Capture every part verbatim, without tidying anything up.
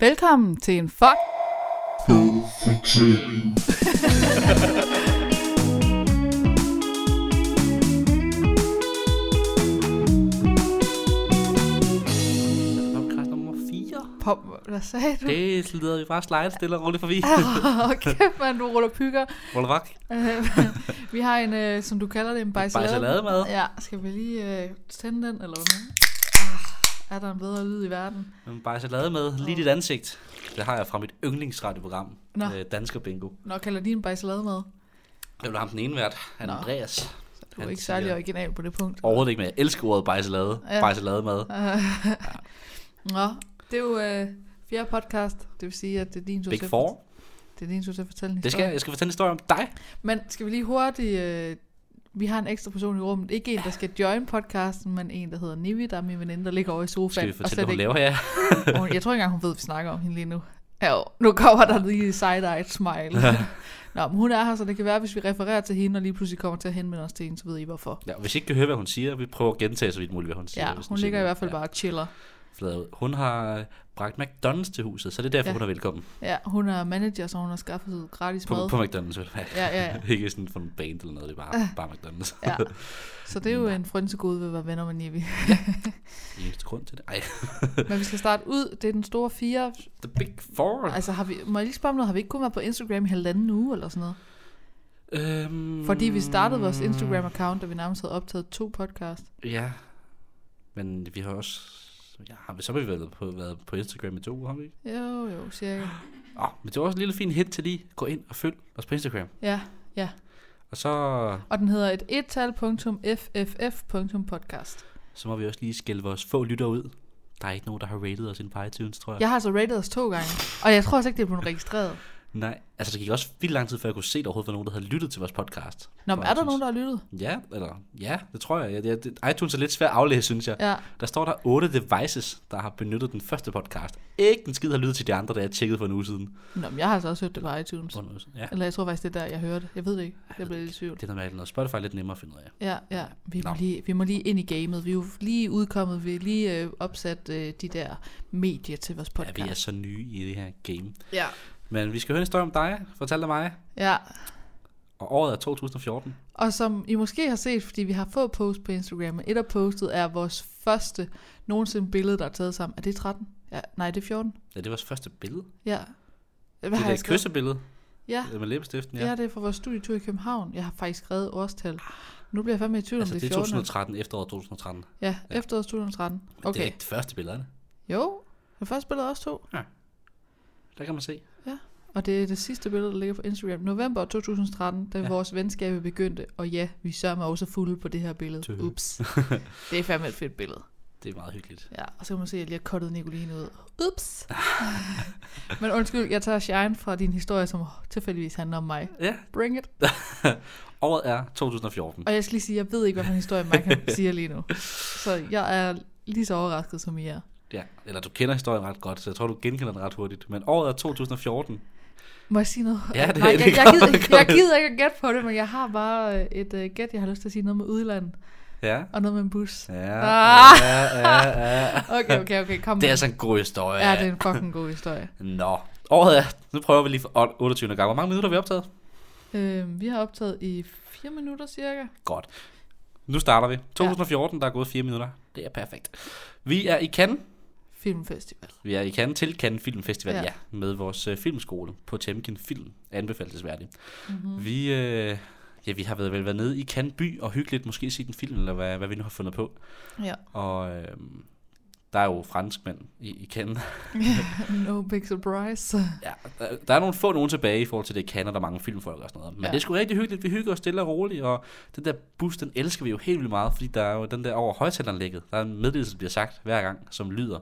Velkommen til en fuck. Hvad sagde du? Det slider vi bare slide stille og roligt forbi. Åh, kæft mand, du ruller pygger. Ruller vak. Vi har en, som du kalder det, en bajsalademad. Ja, skal vi lige tænde den, eller hvad? Er der en bedre lyd i verden? En bajsalademad, lige dit ansigt. Det har jeg fra mit yndlingsradioprogram, Dansker Bingo. Nå, kalder de en bajsalademad? Jeg vil ham den ene vært, Andreas. Du er ikke særlig original på det punkt. Overhovedet ikke, men jeg elsker ordet bajsalade. Bajsalademad. Nå, det er jo... Fjerde podcast, det vil sige, at det er din tur til at fortælle. Det er din tur til at fortælle en historie. Det skal, jeg skal fortælle en historie om dig. Men skal vi lige hurtigt, øh, vi har en ekstra person i rummet. Ikke en, der skal join podcasten, men en, der hedder Nivi, der er min veninde, der ligger over i sofaen. Skal vi fortælle, hvad hun laver her? Ja. Jeg tror ikke engang, hun ved, at vi snakker om hende lige nu. Ja, nu kommer der lige side-eyed smile. Nå, men hun er her, så det kan være, hvis vi refererer til hende, og lige pludselig kommer til at henvende os til hende, så ved I hvorfor. Ja, hvis I ikke kan høre, hvad hun siger, vi prøver at gentage så vidt muligt, hvad hun siger. Ja, hun, hun ligger siger, i hvert fald ja. bare og chiller. Hun har bragt McDonald's til huset, så det er derfor, ja. hun er velkommen. Ja, hun er manager, så hun har skaffet gratis på, mad. På McDonald's, vil jeg. Ja, ja, ja. Ikke sådan for en band eller noget, det er bare, bare McDonald's. Ja. Så det er jo en frynsegode ved at være venner med Nivi. Ja. Eneste grund til det. Ej. Men vi skal starte ud. Det er den store fire. The big four. Altså, har vi, må jeg lige spørge om noget? Har vi ikke kun været på Instagram i halvanden uge eller sådan noget? Øhm... Fordi vi startede vores Instagram-account, da vi nærmest havde optaget to podcast. Ja, men vi har også... Ja, har vi så har vi været på, været på Instagram i to uger, har vi ikke? Jo, jo, cirka. Åh, oh, men det var også en lille fin hit til lige. Gå ind og følg os på Instagram. Ja, ja. Og så... Og den hedder et ettal.fff.podcast. Så må vi også lige skælde vores få lytter ud. Der er ikke nogen, der har rated os ind på iTunes, tror jeg. Jeg har altså rated os to gange. Og jeg tror også ikke, det er blevet registreret. Nej, altså det gik også vildt lang tid, før jeg kunne se, at der overhovedet var nogen, der havde lyttet til vores podcast. Nå, men er der nogen, der har lyttet? Ja, eller, ja det tror jeg. Ja, det, iTunes er lidt svært at aflæse, synes jeg. Ja. Der står der otte devices, der har benyttet den første podcast. Ikke en skid har lyttet til de andre, der jeg tjekkede for en uge siden. Nå, men jeg har altså også hørt det på iTunes. Ja. Eller jeg tror faktisk, det er der, jeg hørte. Jeg ved det ikke. Jeg, jeg blev lidt i tvivl. Det er normalt noget. Spotify er lidt nemmere at finde ud af. Ja, ja. Vi må, lige, vi må lige ind i gamet. Vi er jo lige udkommet. Vi er lige øh, opsat øh, de der medier til vores podcast. Ja, vi er så nye i det her game. Ja. Men vi skal høre en historie om dig, fortæl dig mig. Ja. Og året er to tusind og fjorten. Og som I måske har set, fordi vi har fået post på Instagram, men et af postet er vores første nogensinde billede, der er taget sammen. Er det tretten? Ja, nej, det er fjorten. Ja, det er vores første billede. Ja. Hvad det er et kyssebillede. Ja. Med læbestiften, ja. Ja, det er fra vores studietur i København. Jeg har faktisk skrevet årstal. Nu bliver jeg fandme i tvivl, altså, om det er fjorten. Altså det er to tusind og tretten, efteråret to tusind og tretten. Ja, ja. Efteråret to tusind og tretten. Okay. Det er ikke det første billede, er det? Jo, det første billede er også to. Ja. Der kan man se. Ja, og det er det sidste billede, der ligger på Instagram. November to tusind og tretten, da ja. vores venskab begyndte. Og ja, vi sørger også fulde på det her billede. Ups. Det er fandme et fedt billede. Det er meget hyggeligt. Ja, og så kan man se, at jeg lige har kottet Nicoline ud. Ups. Men undskyld, jeg tager shine fra din historie, som tilfældigvis handler om mig. Ja. Bring it. Året er to tusind og fjorten. Og jeg skal lige sige, jeg ved ikke, hvilken historie mig kan sige lige nu. Så jeg er lige så overrasket, som I er. Ja, eller du kender historien ret godt, så jeg tror, du genkender den ret hurtigt. Men året er to tusind og fjorten. Må jeg sige noget? Ja, det, Nej, det jeg, jeg, gider, jeg, jeg gider ikke at gætte på det, men jeg har bare et uh, gæt. Jeg har lyst til at sige noget med udlandet. Ja. Og noget med en bus. Ja, ah! ja, ja, ja. Okay, okay, okay, kom. Det er altså en god historie. Ja, det er en fucking god historie. Nå, året er, nu prøver vi lige for otteogtyvende gang. Hvor mange minutter har vi optaget? Øh, vi har optaget i fire minutter cirka. Godt. Nu starter vi. to tusind og fjorten, ja. Der er gået fire minutter. Det er perfekt. Vi er i Cannes. Filmfestival. Vi er i Cannes til Cannes Film Festival, ja. ja, med vores øh, filmskole på Temkin Film, anbefalesværdigt. Mm-hmm. Vi, øh, ja, vi har været, vel været nede i Cannes by og hyggeligt måske set en film, eller hvad, hvad vi nu har fundet på. Ja. Og øh, der er jo franskmænd i, i Cannes. No big surprise. Ja, der, der er nogle få nogen tilbage i forhold til det Cannes, og der er mange filmfolk og sådan noget. Men ja. det er sgu rigtig hyggeligt, vi hygger os stille og roligt, og den der bus, den elsker vi jo helt vildt meget, fordi der er jo den der over højtaleranlægget, der er en meddelelse, der bliver sagt hver gang, som lyder...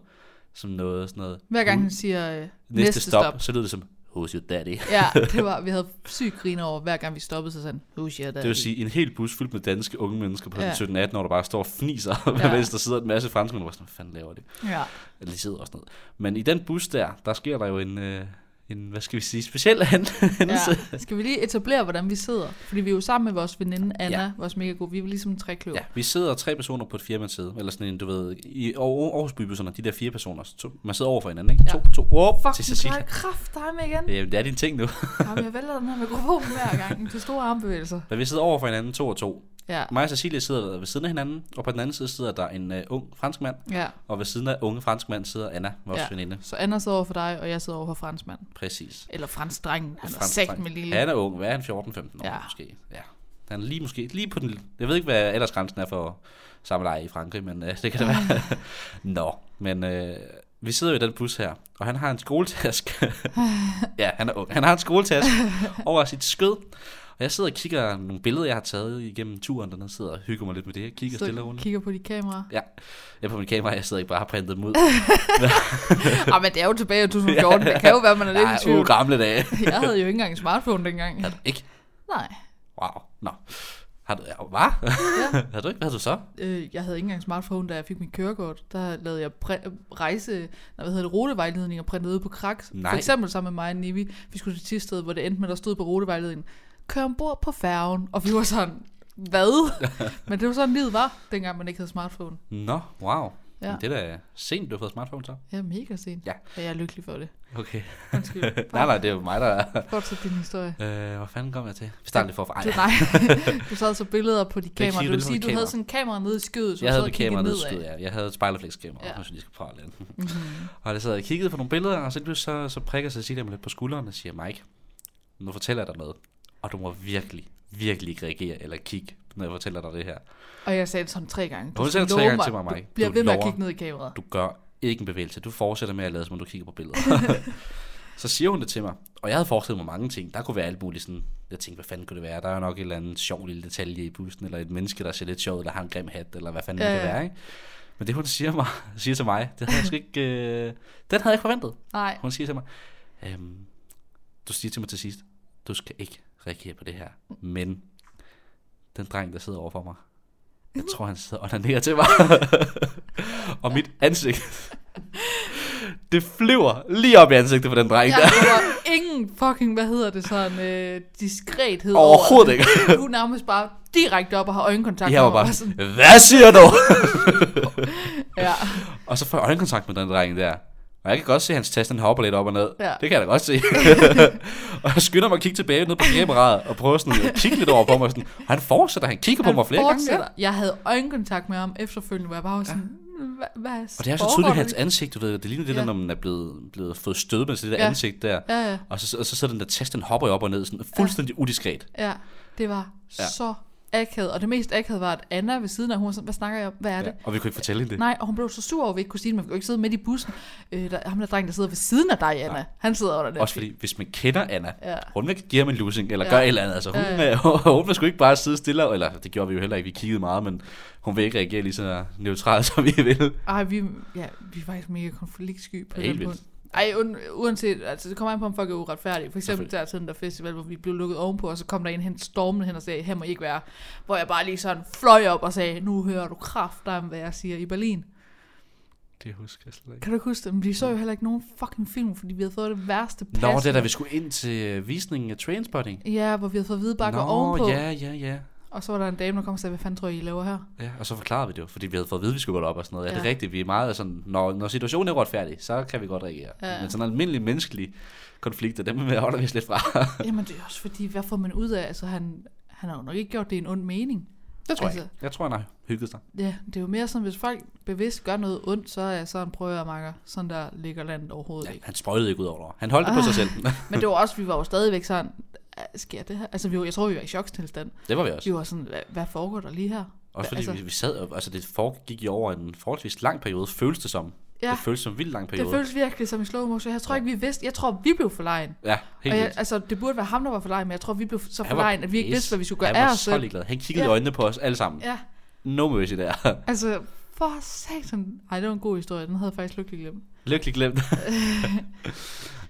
som noget sådan noget. Hver gang hun siger øh, næste, næste stop, stop, så lyder det som who's your daddy. Ja, det var, vi havde syg griner over, hver gang vi stoppede, så sådan who's your daddy. Det vil sige en hel bus fyldt med danske unge mennesker på ja. sytten atten år, der bare står og fniser, ja. mens der sidder en masse franskmænd, der bare sådan, hvad fanden laver det? Ja. Eller de sidder også noget. Men i den bus der, der sker der jo en, øh, en, hvad skal vi sige, speciel hændelse. Ja. Skal vi lige etablere, hvordan vi sidder? Fordi vi er jo sammen med vores veninde, Anna, ja. vores mega gode. Vi er ligesom tre kløver. Ja, vi sidder tre personer på et firmansæde. Eller sådan en, du ved, i Aarhus bybusserne, de der fire personer. To, man sidder over for hinanden, ikke? Ja. To, to, oh, fuck, til du har kraft, dig med igen. Jamen, det er din ting nu. Jamen, jeg vælger den her mikrofon hver gang. De store armbevægelser. Men vi sidder over for hinanden, to og to. Ja. Mig og Cecilie sidder ved siden af hinanden, og på den anden side sidder der en uh, ung fransk mand, ja. og ved siden af unge fransk mand sidder Anna, vores ja. veninde. Så Anna sidder over for dig, og jeg sidder over for fransk mand. Præcis. Eller fransk drengen, han er sagt med lille. Han er ung, hvad er han, fjorten femten år ja. måske? Ja. Han er lige måske, lige på den, jeg ved ikke, hvad aldersgrænsen er for samleje i Frankrig, men uh, det kan det være. Nå, men uh, vi sidder jo i den bus her, og han har en skoletaske. ja, han er ung. Han har en skoletaske over sit skød. Og jeg sidder og kigger nogle billeder, jeg har taget igennem turen, og der sidder og hygger mig lidt med det. Jeg kigger så stille rundt. Kigger på dit kamera? Ja, jeg på min kamera, jeg sidder ikke bare og har printet dem ud. ah, men det er jo tilbage i to tusind og fjorten, det kan jo være, man er lidt i tvivl. Nej, gamle dage. jeg havde jo ikke engang en smartphone dengang. Havde du ikke? Nej. Wow, nå. Har du, hvad? Ja. Har du ikke? Hvad havde du så? Øh, jeg havde ikke engang smartphone, da jeg fik mit kørekort. Der lavede jeg præ- rejse, nej, hvad hedder det, rutevejledning og printede ud på Crocs. For eksempel sammen med mig og Nivi. Vi skulle til Tisted, hvor det endte med, der stod på rutevejledningen: kør ombord på færgen. Og vi var sådan, hvad? Men det var sådan, livet var, dengang man ikke havde smartphone. Nå, wow. Ja. Det er da sent, du har fået smartphone så. Ja, mega sent. Ja. Og jeg er lykkelig for det. Okay. nej, nej, det er jo mig, der er. Fortsæt din historie. Øh, hvad fanden kom jeg til? Vi startede lidt for for. Nej, du sad så billeder på dit kamera. Du vil sige, du kamera. havde sådan en kamera nede i skødet. Så jeg havde et kamera nede i skødet, ja. Jeg havde et spejlerflekskamera, ja. hvis jeg lige skal prøve lidt. Mm-hmm. Og jeg sad og kiggede på nogle billeder, og så, så, så prikker Cecilia mig lidt på skulderen og siger, Mike, nu fortæller jeg dig noget. Og du må virkelig, virkelig ikke reagere eller kigge, når jeg fortæller dig det her. Og jeg sagde det sådan tre gange. Du sagde tre gange til mig, Mike. Du bliver ved med at kigge ned i kameraet. Du gør ikke en bevægelse. Du fortsætter med at lade, som om du kigger på billedet. Så siger hun det til mig. Og jeg havde forestillet mig mange ting. Der kunne være alt muligt sådan. Jeg tænkte, hvad fanden kunne det være? Der er jo nok et eller andet sjov lille detalje i bussen, eller et menneske, der ser lidt sjovt, eller har en grim hat, eller hvad fanden øh. det kan være, ikke? Men det, hun siger, mig, siger til mig, det havde jeg sgu ikke, øh, den havde jeg ikke forventet. Nej. Hun siger til mig, øhm, du siger til mig til sidst, du skal ikke reagere på det her, men den dreng, der sidder overfor mig, jeg tror, han sidder og onanerer til mig. Og mit ansigt, det flyver lige op i ansigtet på den dreng der. Ja, der var ingen fucking, hvad hedder det, sådan øh, diskrethed overhovedet over det. Ikke. Du nærmest bare direkte op og har øjenkontakt. Jeg var bare, sådan, hvad siger du? ja. Og så får jeg øjenkontakt med den dreng der. Og jeg kan godt se, at hans tasten den hopper lidt op og ned. Ja. Det kan jeg da godt se. Og jeg skynder mig at kigge tilbage ned på kameraet, og prøver sådan at kigge lidt over på mig. Sådan, og han fortsætter, han kigger han på mig flere fortsætter. gange. Jeg havde øjenkontakt med ham efterfølgende, hvor jeg bare var sådan, ja. hvad og det er så tydeligt, hans ansigt, du ved, det ligner det ja. der, når man er blevet, blevet fået stød med det der ja. ansigt der. Ja, ja. Og så, og så sidder den der tasten hopper op og ned, sådan fuldstændig ja. udiskret. Ja, det var ja. så akavet, og det mest akavet var, at Anna ved siden af, hun var sådan, hvad snakker jeg om, hvad er det? Ja, og vi kunne ikke fortælle hende det. Nej, og hun blev så sur over, at vi ikke kunne sige det, man kunne ikke sidde midt i bussen. Øh, der, ham der dreng, der sidder ved siden af dig, Anna, nej. han sidder over der. Også fordi, hvis man kender Anna, ja. hun vil ikke give ham en lusing, eller ja. gør et eller andet, altså hun, ja, ja. hun vil sgu ikke bare sidde stille, eller det gjorde vi jo heller ikke, vi kiggede meget, men hun vil ikke reagere lige så neutralt, som vi ville. Ej, vi, ja, vi er faktisk mega konfliktsky på ja, den punkt. Ej, u- uanset, altså det kommer an på, om folk er uretfærdige. For eksempel der til den der festival, hvor vi blev lukket ovenpå, og så kom der en hen stormende hen og sagde, her må I ikke være. Hvor jeg bare lige sådan fløj op og sagde, nu hører du kraftedeme, hvad jeg siger i Berlin. Det husker jeg slet ikke. Kan du ikke huske det? Men de så jo heller ikke nogen fucking film, fordi vi havde fået det værste pas. Nå, det er da vi skulle ind til visningen af Trainspotting. Ja, hvor vi havde fået hvide bakker ovenpå. Nå, ja, ja, ja. Og så var der en dame, der kom og sagde, hvad fanden tror I, I laver her? Ja, og så forklarede vi det jo, fordi vi havde fået at vide, at vi skulle gå op og sådan noget. Ja. Er det rigtigt? Vi er meget sådan, når, når situationen er retfærdig, så kan vi godt reagere. Ja. Men sådan en almindelig menneskelig konflikt, dem vil jeg holde vist lidt fra. Jamen det er også fordi, hvad får man ud af? Altså han, han har jo nok ikke gjort det i en ond mening. Det tror altså, jeg ikke. Jeg tror, han har hygget sig. Ja, det er jo mere sådan, hvis folk bevidst gør noget ondt, så er jeg sådan en prøvermakker, sådan der ligger landet overhovedet ja, ikke. Han sprøjtede ikke ud over. Han holdt ah, det på sig selv. Men det var også, vi var jo stadigvæk sådan, sker det her? Altså, vi var, jeg tror, vi var i chokstilstand. Det var vi også. Vi var sådan, hvad, hvad foregår der lige her? Også fordi altså, vi sad, altså det foregik jo over en forholdsvis lang periode, føles det som. Ja, det føles som en vildt lang periode. Det føles virkelig som i slow motion. Jeg tror ja. ikke, vi vidste. Jeg tror, vi blev forlegen. Ja, helt jeg, altså, det burde være ham, der var forlegen, men jeg tror, vi blev så forlegen, at vi ikke vidste, hvad vi skulle gøre af os selv. Han var så ligeglad. Han kiggede ja. i øjnene på os alle sammen. Ja. No mercy der. Altså, for satan. Ej, det var en god historie. Den havde jeg faktisk lykkelig glemt. Lykkelig glemt.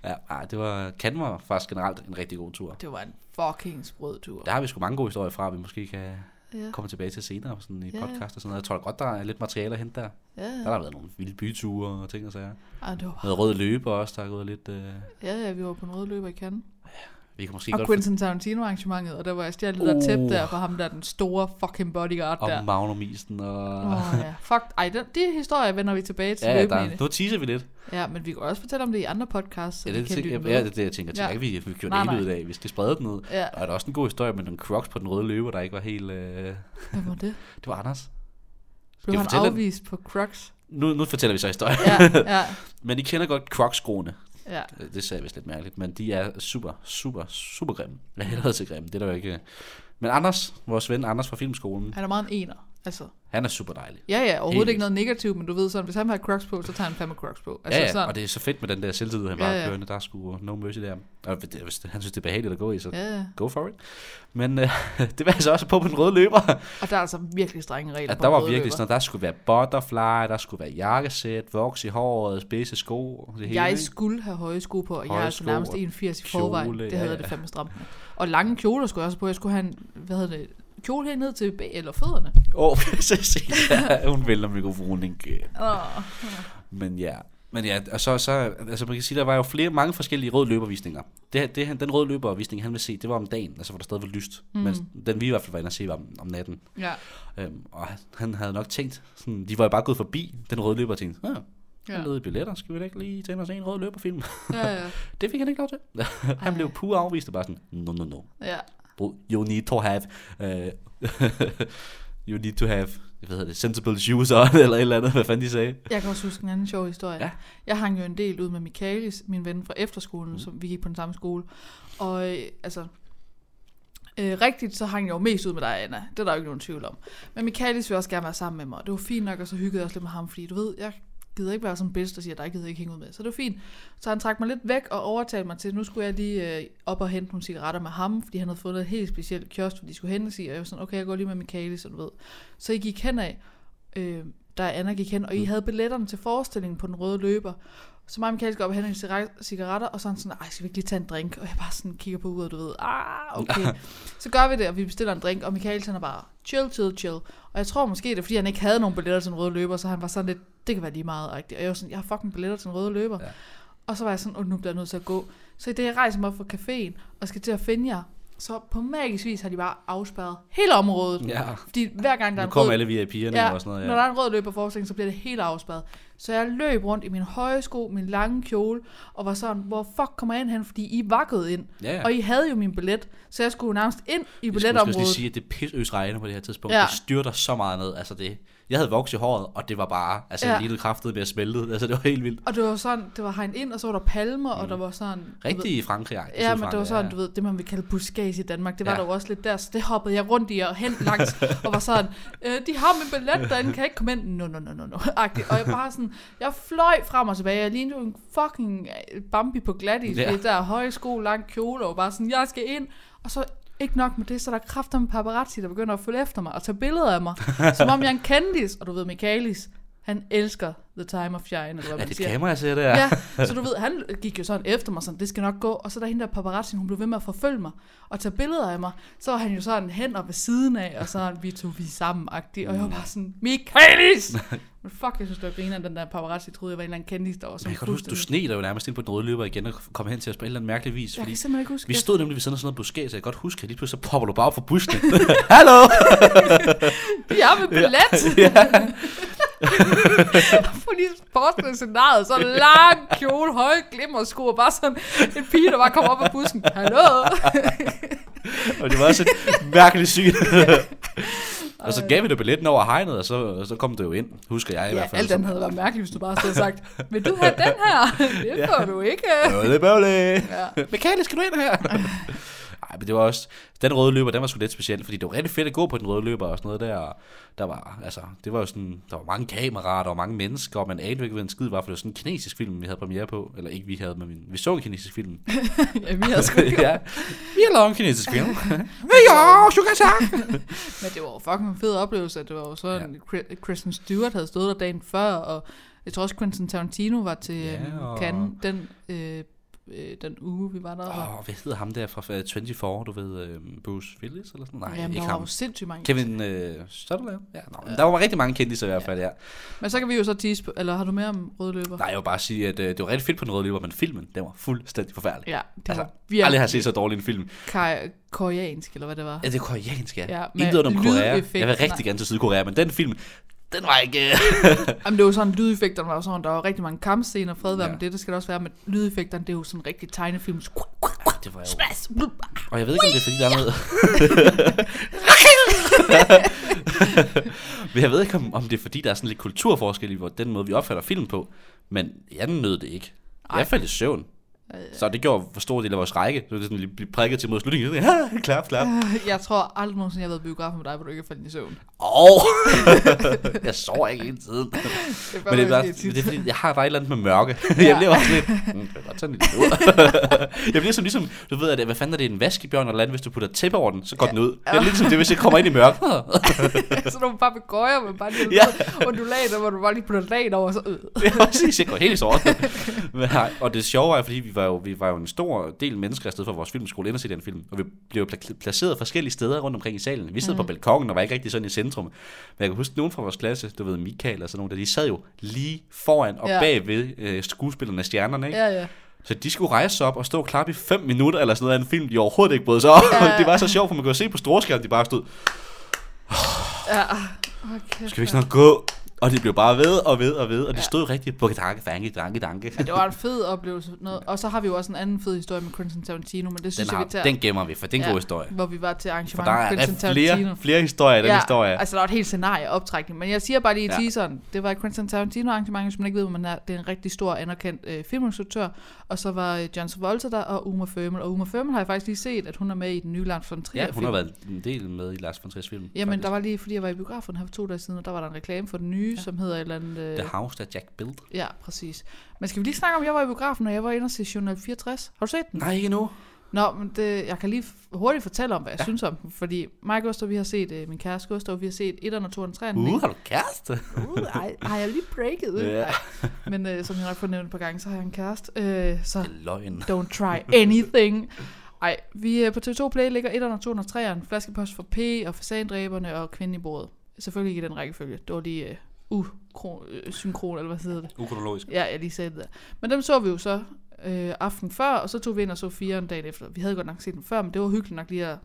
Ja, ej, det var, Cannes var faktisk generelt en rigtig god tur. Det var en fucking sprød tur. Der har vi sgu mange gode historier fra, vi måske kan ja. Kommer tilbage til senere på sådan i ja, podcast og sådan noget. Jeg tror godt, der er lidt materiale at hente der. Ja, ja. Der har været nogle vilde byture og ting og sager. Ej, det var... Noget rød løber også, der er gået lidt... Øh... Ja, ja, vi var på en rød løber i Cannes. Ja, vi kan måske og godt... Quentin Tarantino arrangementet, og der var jeg stjælet lidt oh. tæp der for ham der, den store fucking bodyguard og der. Og Magnum-isen og... Oh, ja. Fuck, ej, den, de historier vender vi tilbage til ja, løbende. Ja, nu teaser vi lidt. Ja, men vi kan også fortælle om det i andre podcasts. Ja, det, det, tænker, ja, det er det, jeg tænker. Ja. Tænker vi, vi kører det hele ud af. Vi skal sprede den ud. Ja. Og der er også en god historie med nogle Crocs på den røde løber, der ikke var helt... Øh... Hvad var det? Det var Anders. Blev han afvist den? På Crocs? Nu, nu fortæller vi så historien. Ja, ja. Men I kender godt Crocs-skoene. Ja. Det sagde vist lidt mærkeligt, men de er super, super, super grimme. Jeg hellere til grimme, det er der jo ikke. Men Anders, vores ven Anders fra Filmskolen. Han er meget en ener, altså. Han er super dejlig. Ja, ja, overhovedet helt. Ikke noget negativt, men du ved sådan, hvis han har Crocs på, så tager han fandme Crocs på. Altså, ja, ja. Sådan. Og det er så fedt med den der selvtid, han var ja, ja. Kørende, der er sgu no mercy der. Og hvis han synes, det er behageligt at gå i, så ja, ja. Go for it. Men øh, det var altså også på på den røde løber. Og der er altså virkelig strenge regler ja, på der var virkelig sådan, der skulle være butterfly, der skulle være jakkesæt, voks i håret, spidse sko. Det hele, jeg ikke? Skulle have høje sko på, og høje jeg er altså nærmest en komma firs i forvejen. Det havde ja. Det fandme stramt. Og lange kjoler skulle jeg også på. Jeg skulle have en, hvad hedder det? Kjole helt ned til bag, eller fødderne. Åh, oh, ja, hun vælter mikrofonen igen. Oh. Men ja, men ja, og så, så altså man kan sige, der var jo flere, mange forskellige røde løbervisninger. Det, det, den røde løbervisning, han ville se, det var om dagen, altså hvor der stadig var lyst. Mm. Men den vi i hvert fald var inde og se var om, om natten. Ja. Øhm, og han havde nok tænkt, sådan, de var jo bare gået forbi den røde løber og tænkt, ah, han lød i billetter, skal vi da ikke lige tænde os en røde løberfilm? Ja, ja. Det fik han ikke lov til. Han blev pure afvist og bare sådan, no, no, no. Ja. You need to have uh, You need to have hvad hedder det, sensible shoes on. Eller et eller andet. Hvad fanden de sagde. Jeg kan også huske en anden sjov historie ja. Jeg hang jo en del ud med Michaelis, min ven fra efterskolen mm. som vi gik på den samme skole. Og øh, altså øh, rigtigt så hang jeg jo mest ud med dig, Anna. Det er der jo ikke nogen tvivl om. Men Michaelis ville også gerne være sammen med mig. Det var fint nok. Og så hyggede jeg også lidt med ham, fordi du ved, jeg gider ikke være sådan en bitch, der siger, at der gider ikke hænge ud med. Så det var fint. Så han trak mig lidt væk og overtalte mig til, nu skulle jeg lige øh, op og hente nogle cigaretter med ham, fordi han havde fundet et helt specielt kiosk, hvor de skulle hentes i, og jeg var sådan, okay, jeg går lige med Michaelis, sådan ved. Så I gik henad, øh, der Anna gik hen, og I havde billetterne til forestillingen på den røde løber. Så mig og Michaelis går op og henter nogle cigaretter, og så sådan, nej, skal vi ikke lige tage en drink? Og jeg bare sådan kigger på uret, du ved, ah, okay. Så gør vi det, og vi bestiller en drink, og Michaelis han er bare chill, chill, chill. Og jeg tror måske, det er, fordi han ikke havde nogen billetter til en røde løber, så han var sådan lidt, det kan være lige meget-agtigt. Og jeg var sådan, jeg har fucking billetter til en røde løber. Ja. Og så var jeg sådan, åh, nu bliver jeg nødt til at gå. Så i det, jeg rejser mig op fra caféen, og skal til at finde jer, så på magisk vis har de bare afspærret hele området. Ja. Fordi hver gang der er en rød... alle V I P'erne ja, og sådan noget. Ja. Når der er en rød løberforestilling, så bliver det helt afspærret. Så jeg løb rundt i min høje sko, min lange kjole, og var sådan, hvor fuck kommer jeg ind hen? Fordi I vakkede ind. Ja, ja. Og I havde jo min billet, så jeg skulle nærmest ind i billetområdet. Jeg skulle lige sige, at det pissøs regner på det her tidspunkt. Ja. Det styrter så meget ned, altså det... Jeg havde vokset i håret, og det var bare, altså ja. Lignede kraftet med at smelte, altså det var helt vildt. Og det var sådan, det var hegnet ind, og så var der palmer, mm. og der var sådan... Rigtig i Frankrig. Ja, men det var sådan, ja. Du ved, det man vil kalde buskage i Danmark, det var ja. Der jo også lidt der, så det hoppede jeg rundt i og hen langs, og var sådan, øh, de har min billet derinde, kan jeg ikke komme ind? No, no, no, no, no, agtigt. Og jeg bare sådan, jeg fløj frem og tilbage, jeg lignede en fucking Bambi på glatis, ja. Det der høje sko, lang kjole, og bare sådan, jeg skal ind, og så... Ikke nok med det, så der er kræfter med paparazzi, der begynder at følge efter mig og tage billeder af mig. Som om jeg er en kendis, og du ved, Michaelis, han elsker the time of shine. Eller hvad man ja, det siger. Kamera, jeg ser det, ja. Ja. Så du ved, han gik jo sådan efter mig, sådan, det skal nok gå. Og så der hende der paparazzi, hun blev ved med at forfølge mig og tage billeder af mig. Så var han jo sådan hen og ved siden af, og så vi tog vi sammen-agtigt. Og jeg var bare sådan, Michaelis! Men fuck, jeg synes, det var grineren, den der paparazzi troede, jeg var en eller anden kendis, der var sådan ja, du, du sneg dig jo nærmest ind på den røde løber igen og kom hen til os på en eller anden mærkelig vis. Jeg fordi kan simpelthen ikke huske. Vi stod nemlig ved sådan noget buskæs, så jeg godt husker, at lige pludselig så popper du bare op fra busken. Hallo! De har med billet! Ja, ja. For lige forestille scenariet, så lang kjole, høje glimmersko, og bare sådan en pige, der bare kommer op af bussen. Hallo! Og det var også et mærkeligt syn. Og så gav vi det billetten over hegnet, og så, så kom det jo ind, husker jeg i ja, hvert fald. Ja, alt den havde været mærkeligt, hvis du bare havde sagt, vil du have den her? Det får ja. Du ikke. Bøvle, bøvle. Ja. Mekanisk, skal du ind her? Ej, men det var også, den røde løber, den var sgu lidt speciel, fordi det var rigtig fedt at gå på den røde løber og sådan noget der, der var, altså, det var jo sådan, der var mange kameraer, der var mange mennesker, og man anede ikke, hvad en skid var, for det var sådan en kinesisk film, vi havde premiere på, eller ikke vi havde, men min, vi så en kinesisk film. Ja, vi havde sgu ikke. Ja, vi har lavet en kinesisk film. Jo, sugar tak. Men det var jo fucking en fed oplevelse, at det var jo sådan, ja. Kristen Stewart havde stået der dagen før, og jeg tror også Quentin Tarantino var til yeah, og... Cannes, den øh, øh, den uge, vi var der. Åh, oh, hvad hedder ham der fra fireogtyve, du ved, øh, Bruce Willis eller sådan noget? Nej, jamen, ikke ham. Der var jo sindssygt mange. Kevin øh, Sutherland? Ja, no, ja. Der var rigtig mange kendtiser i hvert fald, ja. ja. Men så kan vi jo så tease på, eller har du mere om Røde Løber? Nej, jeg vil bare sige, at øh, det var rigtig fedt på den Røde Løber, men filmen, den var fuldstændig forfærdelig. Ja, det altså, var aldrig har set så dårlig en film. Kaj... koreansk, eller hvad det var? Ja, det er koreansk, ja. ja Ikke noget om Korea. Jeg vil rigtig gerne til Sydkorea, men den film, den var ikke... Jamen, det var sådan, lydeffekterne var jo sådan, der var rigtig mange kampscener, fred være ja. med det, det skal det også være, men lydeffekterne, det er jo sådan en rigtig tegnefilm. Det var jo... Og jeg ved ikke, om det er fordi, der er noget... Men jeg ved ikke, om det er fordi, der er sådan lidt kulturforskel i hvor den måde, vi opfatter film på, men jeg nød det ikke. Jeg faldt i søvn. Så det gjorde for stor del af vores række. Så det sådan lige blev prikket til mod slutningen. Ja, klap, klap. Jeg tror aldrig nogensinde, jeg har været biografen med dig, hvor du ikke er faldet i søvn. Åh! Oh. Jeg sover ikke hele tiden. Det er bare, men det er, bare, det er fordi, jeg har bare et eller andet med mørke. Ja. Jeg bliver også lidt... Mm, jeg godt tage den lidt ud. Jeg bliver som ligesom... Du ved, at, hvad fanden er det? En vaskebjørn eller andet? Hvis du putter tæppe over den, så går ja. den ud. Det er lidt som det, hvis jeg kommer ind i mørket. Så nogle papegøjer, men bare lige... Ja. Undulater, hvor du bare lige putter lagen over, så... Ja, præcis. Jeg går helt i sort. Men, og det sjove er, fordi vi var jo, vi var jo en stor del mennesker afsted fra vores filmskole ind og se den film, og vi blev placeret forskellige steder rundt omkring i salen. Vi sad mm. på balkongen og var ikke rigtig sådan i centrum. Men jeg kan huske nogen fra vores klasse, du ved, Michael og sådan nogen, der de sad jo lige foran og ja. bag ved øh, skuespillerne og stjernerne, ikke? Ja, ja. Så de skulle rejse op og stå og klappe i fem minutter eller sådan noget af en film, de overhovedet ikke brød sig om. Ja. Det var så sjovt, for man kunne se på storskærmen, de bare stod... Oh, ja. Okay, skal vi ikke snart gå... Og det blev bare ved og ved og ved, og det ja. stod rigtigt på danke, danke, danke, danke. Ja, det var en fed oplevelse. Noget. Og så har vi jo også en anden fed historie med Quentin Tarantino, men det synes jeg vi tager. Den gemmer vi, for den ja, gode historie. Hvor vi var til arrangement med Quentin Tarantino. Flere, flere historier i ja, den historie. Altså der var et helt scenarie optrækning, men jeg siger bare lige i ja. teaseren, det var et Quentin Tarantino arrangement, hvis man ikke ved, hvor man er. Det er en rigtig stor, anerkendt øh, filminstruktør. Og så var øh, John Travolta der, og Uma Thurman. Og Uma Thurman har jeg faktisk lige set, at hun er med i den nye Lars von Trier film. Ja, hun har været en del med i Lars von Triers film. Jamen faktisk. Der var lige, fordi jeg var i biografen her for to dage siden, og der var der en reklame for den nye. Ja. Som hedder et eller andet... The House That Jack Built. Ja, præcis. Men skal vi lige snakke om, jeg var i biografen, og jeg var inde og se Journal fireogtres. Har du set den? Nej, ikke endnu. Nå, men det, jeg kan lige hurtigt fortælle om, hvad jeg ja. synes om den. Fordi mig og Gustav, vi har set, min kæreste Gustav, vi har set etteren og toeren og treeren. Uh, har du kæreste? Uh, ej, ej, jeg har lige breaket. Yeah. Men øh, som jeg nok får nævnt et par gange, så har jeg en kæreste. Øh, så løgn. Don't try anything. Ej, vi på T V to Play ligger etteren og toeren og treeren. Flaskepost for P og Fasandræberne og Kvinden i bordet. Selvfølgelig ikke i den rækkefølge. Det var lige uh, synkron, eller hvad hedder det? Ukronologisk. Ja, jeg lige sagde det der. Men dem så vi jo så øh, aften før, og så tog vi ind og så fireren dagen efter. Vi havde godt nok set den før, men det var hyggeligt nok lige at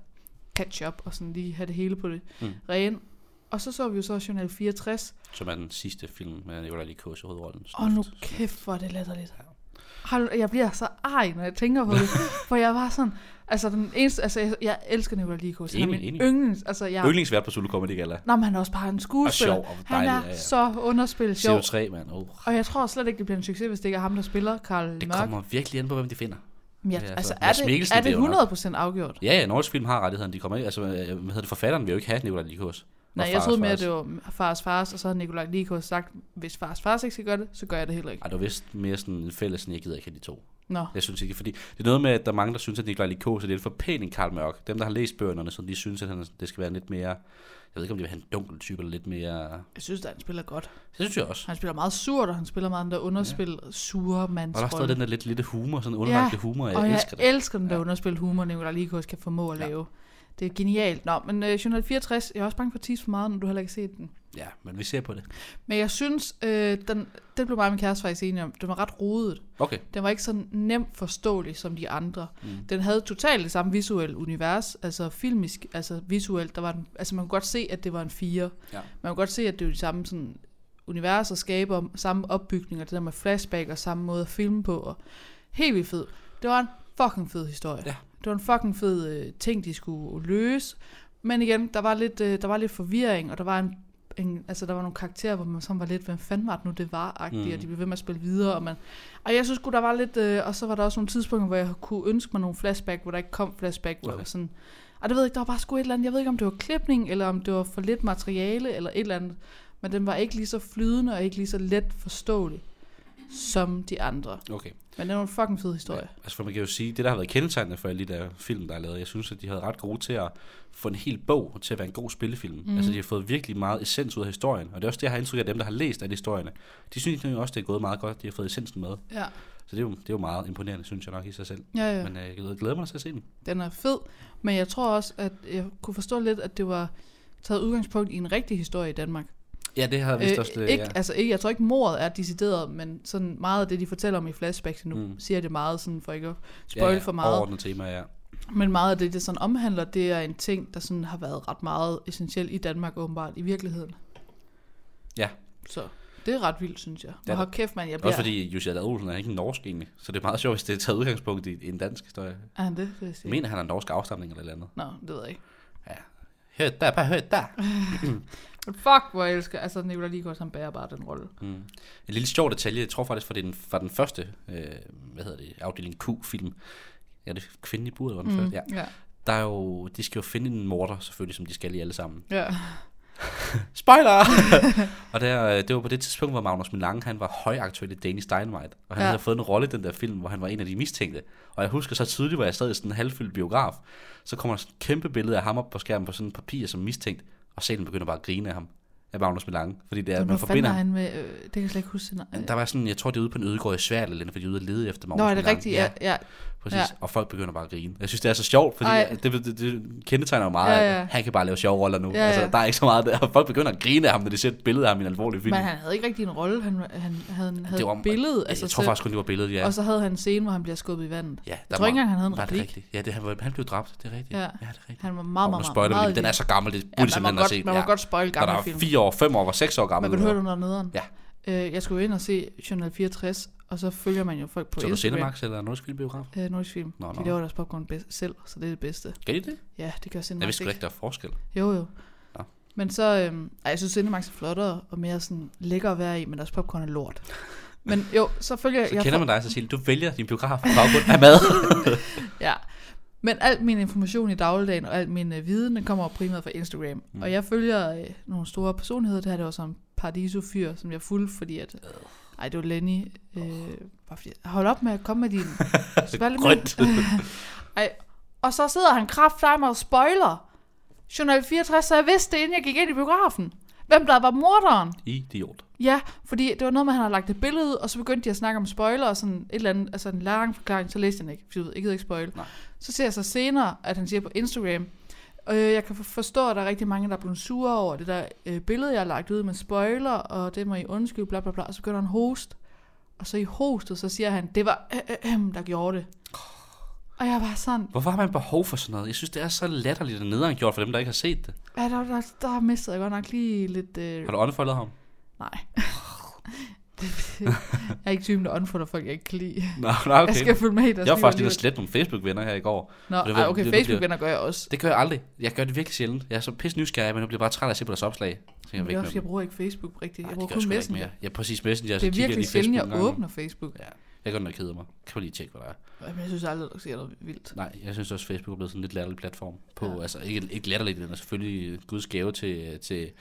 catch up, og sådan lige have det hele på det mm. rene. Og så så vi jo så Journal fireogtres. Som er den sidste film med Nikolaj Lie Kaas i hovedrollen. Åh, nu kæft, hvor er det latterligt. Jeg bliver så ej, når jeg tænker på det. For jeg var sådan... Altså, den eneste, altså jeg, jeg elsker Nikolaj Lie Kaas. Han er min yndlings, altså jeg yndlingsvært på Zulu Comedy Galla. Nå, men han er også bare en skuespiller. Og sjov, og han er ja, ja. så underspillet sjov. C O tre, mand. Oh. Og jeg tror slet ikke, det bliver en succes, hvis det ikke er ham, der spiller Carl Mørk. Det kommer virkelig an på, hvem de finder. Ja, altså, altså er, det, er det hundrede procent afgjort? Ja, ja, Nordisk Film har rettigheden. De kommer ikke, altså, hvad hedder det, forfatteren vil jo ikke have Nikolaj Lie Kaas. Nej, jeg troede mere, at det var Fares Fares, og så havde Nikolaj Lie Kaas sagt, hvis Fares Fares ikke skal gøre det, så gør jeg det heller ikke. Ej, det var vist mere sådan en fælles, sådan jeg gider ikke have de to. No. Jeg synes ikke, fordi det er noget med, at der er mange, der synes, at Nikolaj Lie Kaas er lidt for pæn en Carl Mørk. Dem, der har læst bøgerne, så de synes, at han, det skal være lidt mere... Jeg ved ikke, om det vil have en dunkel type, eller lidt mere... Jeg synes, at han spiller godt. Det synes jeg også. Han spiller meget surt, og han spiller meget den der underspil, ja. sure mandsrolle. Og der er stadig den der lidt lille humor, sådan underlagte ja. humor. Jeg og elsker jeg det. elsker den der ja. underspil humor, Nikolaj Lie Kaas kan formå at lave. Ja. Det er genialt. Nå, men uh, Journal fireogtres, jeg er også bange for at tease for meget, når du heller ikke har set den. Ja, men vi ser på det. Men jeg synes, øh, den, den blev mig og min kæreste faktisk enige om. Den var ret rodet. Okay. Den var ikke så nemt forståelig som de andre. Mm. Den havde totalt det samme visuelle univers, altså filmisk, altså visuelt. Der var en, altså man kunne godt se, at det var en fire. Ja. Man kunne godt se, at det var de samme sådan, univers og skaber, samme opbygninger, det der med flashback og samme måde at filme på. Og helt vildt fed. Det var en fucking fed historie. Ja. Det var en fucking fed øh, ting, de skulle løse. Men igen, der var lidt, øh, der var lidt forvirring, og der var en En, altså der var nogle karakterer, hvor man sådan var lidt, hvem fanden var det nu, det var-agtigt, mm. og de blev ved med at spille videre, og man, og jeg synes sgu, der var lidt, øh, og så var der også nogle tidspunkter, hvor jeg kunne ønske mig nogle flashback, hvor der ikke kom flashback, okay. hvor jeg sådan, og det ved jeg ikke, der var bare sgu et eller andet, jeg ved ikke, om det var klipning, eller om det var for lidt materiale, eller et eller andet, men den var ikke lige så flydende, og ikke lige så let forståelig, som de andre. Okay. Men det var en fucking fed historie. Ja, altså for man kan jo sige, det der har været kendetegnende for alle de der film, der er lavet, jeg synes, at de havde ret gode til at få en hel bog til at være en god spillefilm. Mm. Altså de har fået virkelig meget essens ud af historien, og det er også det, jeg har indtryk af dem, der har læst af de historierne. De synes jo også, det er gået meget godt, at de har fået essensen med. Ja. Så det er, jo, det er jo meget imponerende, synes jeg nok i sig selv. Ja, ja. Men øh, jeg glæder mig til at se den. Den er fed, men jeg tror også, at jeg kunne forstå lidt, at det var taget udgangspunkt i en rigtig historie i Danmark. Ja, det har jeg vist øh, også. Det, ikke, ja. altså, ikke, jeg tror ikke, mordet er decideret, men sådan meget af det, de fortæller om i flashbacks nu, mm. siger det meget, sådan, for ikke at spoil ja, ja. for meget. Overordnet tema, ja. Men meget af det, det sådan omhandler, det er en ting, der sådan har været ret meget essentiel i Danmark, åbenbart, i virkeligheden. Ja. Så det er ret vildt, synes jeg. Ja. Hvor kæft, man, jeg bliver... Også fordi Jussi Adolfsen er ikke en norsk egentlig, så det er meget sjovt, hvis det er taget udgangspunkt i en dansk historie. Ja, det vil jeg sige. Mener han er en norsk afstamning eller et eller andet? Nå, det ved jeg ikke. Ja. Hørt der, bare hørt der. Fuck, hvor jeg elsker. Altså, Nikolaj Lie Kaas, han bærer bare den rolle. Mm. En lille sjov detalje, jeg tror faktisk, for det var den første, øh, hvad hedder det, afdeling Q-film. Ja, det er Kvinden i buret, var den mm. første. Ja. Ja. Der er jo, de skal jo finde en morder, selvfølgelig, som de skal i alle sammen. Ja. Spoiler! Og der, det var på det tidspunkt, hvor Magnus Milange, han var højaktuel i Danny Steinwright, og han ja. havde fået en rolle i den der film, hvor han var en af de mistænkte. Og jeg husker så tydeligt, hvor jeg sad i sådan en halvfyldt biograf, så kommer der sådan et kæmpe billede af ham op på skærmen på sådan et papir som mistænkt, og salen begynder bare at grine af ham, af Magnus Milange, fordi det er, så man forbinder han med, øh, det kan jeg slet ikke huske. Øh. Der var sådan, jeg tror det er ude på en ødegård i Sverige eller noget, fordi de er ude at lede efter Magnus Nå, Milange. Nå, er det rigtigt? Ja, ja. ja. Præcis, ja. Og folk begynder bare at grine. Jeg synes, det er så sjovt, fordi det, det, det kendetegner jo meget, ja, ja. at han kan bare lave sjove roller nu. Ja, ja. Altså, der er ikke så meget der. Og folk begynder at grine af ham, når de ser et billede af ham i en alvorlig film. Men han havde ikke rigtig en rolle. Han, han, han havde et billede. Ja, altså, jeg tror faktisk kun, det var billedet, ja. Og så havde han en scene, hvor han bliver skubbet i vandet. Ja, jeg tror ikke engang, han havde en replik. Det ja, det, han, han blev dræbt, det er rigtigt. Ja. Ja, det er rigtigt. Han var meget, meget, meget, meget lige. Den er så gammel, det burde ja, man godt, man må ja. godt spoil gamle film. Der er fire år, fem år, var seks år gammel. Man kan høre det under nederen. Jeg skulle ind og se Journal fireogtres. Og så følger man jo folk på så Instagram. Så du Cinemax eller Nordisk Film biograf? Øh, Nordisk Film. Nå, nå. De laver deres popcorn be- selv, så det er det bedste. Gør de det? Ja, det gør Cinemax. Jeg vidste ikke, der er forskel. Jo, jo. Nå. Men så, øh, ej, jeg synes Cinemax er flottere og mere sådan lækker at være i, men deres popcorn er lort. Men jo, så følger jeg... Så kender jeg for... man dig, Cecilie. Du vælger din biograf på baggrund af mad. Ja. Men alt min information i dagligdagen og alt min øh, viden, den kommer primært fra Instagram. Mm. Og jeg følger øh, nogle store personligheder. Det her det var som Paradiso-fyr, som jeg fulgte, fordi at... Øh. Ej, det var Lenny. Øh, hold op med at komme med din... Grønt. Ej, og så sidder han kraftedeme og spoiler. Journal fireogtres, så jeg vidste det, inden jeg gik ind i biografen. Hvem der var morderen? Idiot. Ja, fordi det var noget med, han havde lagt et billede, og så begyndte de at snakke om spoiler, og sådan et eller andet, altså en lang forklaring, så læste jeg den ikke, for jeg ved, jeg gider ikke spoil. Nej. Så ser jeg så senere, at han siger på Instagram, og jeg kan forstå, at der er rigtig mange, der er blevet sure over det der øh, billede, jeg har lagt ud med spoiler, og det må I undskylde, bla bla bla, og så begynder han host. Og så i hostet, så siger han, det var øh, øh, der gjorde det. Og jeg var sådan... Hvorfor har man behov for sådan noget? Jeg synes, det er så latterligt og nederen gjort for dem, der ikke har set det. Ja, der, der, der mistede jeg godt nok lige lidt... Øh... Har du unfoldet ham? Nej. Jeg er ikke typen, der unfolder folk, jeg ikke kan lide. Nå, nå, okay. Jeg skal følge med i deres. Jeg var faktisk lige at slette nogle Facebook-venner her i går. Nå, det, ej, okay, det, Facebook-venner gør jeg også. Det gør jeg aldrig. Jeg gør det virkelig sjældent. Jeg er så pisse nysgerrig, men jeg bliver bare træt af at se på deres opslag. Så jeg, jeg, også, jeg bruger ikke Facebook rigtigt. Ej, jeg bruger kun Messenger. Jeg ja, præcis Messenger. Det er virkelig sjældent, jeg åbner Facebook. Ja. Jeg gør noget kede mig. Kan man lige tjekke, hvad der er. Jamen, jeg synes aldrig, der sker noget vildt. Nej, jeg synes også, Facebook er blevet sådan en lidt latterlig platform. På, ja. Altså ikke, ikke latterligt, den er selvfølgelig guds gave til, til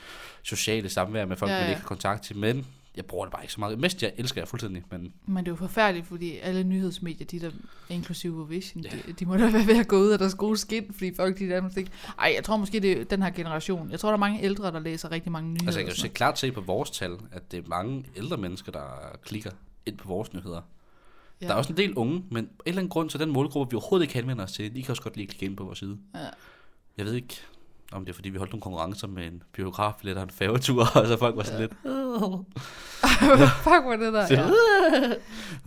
sociale samvær med folk, ja, ja. man ikke har kontakt til. Men jeg bruger det bare ikke så meget. Mest jeg elsker jeg fuldstændig. Men, men det er jo forfærdeligt, fordi alle nyhedsmedier, de der inklusive Vision, ja. de, de må da være ved at gå ud af deres gode skin, fordi folk de der ikke... Ej, jeg tror måske, det er den her generation. Jeg tror, der er mange ældre, der læser rigtig mange nyheder. Altså jeg kan jo se, klart se på vores tal, at det er mange ældre mennesker, der klikker ind på vores nyheder. Ja. Der er også en del unge, men af en eller anden grund, så den målgruppe, vi overhovedet ikke anvender os til, de kan også godt lige klikke ind på vores side. Ja. Jeg ved ikke, om det er fordi, vi holdt nogle konkurrencer med en biografbillet og en færgetur, og så folk var sådan ja. lidt... Fuck, var det der? Så,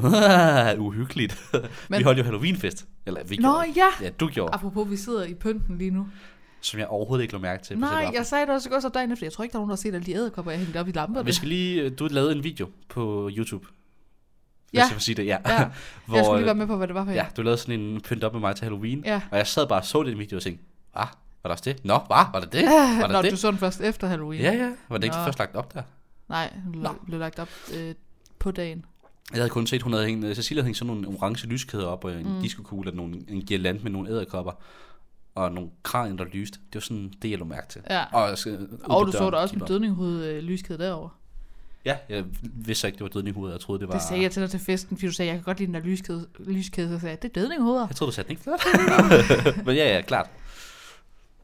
ja. Uhyggeligt. Men... Vi holdt jo Halloweenfest. Eller vi gjorde. Nå ja. Ja, du gjorde. Apropos, vi sidder i pynten lige nu. Som jeg overhovedet ikke lå mærke til. Nej, jeg sagde det også godt så dagen efter. Jeg tror ikke, der er nogen, der har set alle de æderkopper, jeg hængte op i lamperne. Vi skal lige... Du lavede en video på YouTube. Ja. Jeg, sige det, ja. Ja. Hvor, jeg skulle lige være med på, hvad det var for. Ja, du lavede sådan en pynt op med mig til Halloween, ja. Og jeg sad bare og så den video og tænkte, ah, var der også det? Nå, var, var det det? Var der Nå, det? Du så den først efter Halloween. Ja, ja. Var det ikke først lagt op der? Nej, den Nå. blev lagt op øh, på dagen. Jeg havde kun set, hun havde hængt, Cecilia havde hængt sådan nogle orange lyskæder op, og en mm. diskokugle, og nogle, en girlande med nogle æderkopper, og nogle kranier, der lyste. Det var sådan det, jeg lå mærke til. Ja. Og, så, og du døren, så der også med dødninghoved-lyskæde øh, derovre. Ja, jeg vidste ikke, det var dødninghovedet. Jeg troede, det var... Det sagde jeg til dig til festen, fordi du sagde, jeg kan godt lide den der lyskæde, lyskæde så sagde jeg, det er dødninghovedet. Jeg troede, du sagde den ikke flot. Men ja, ja, klart.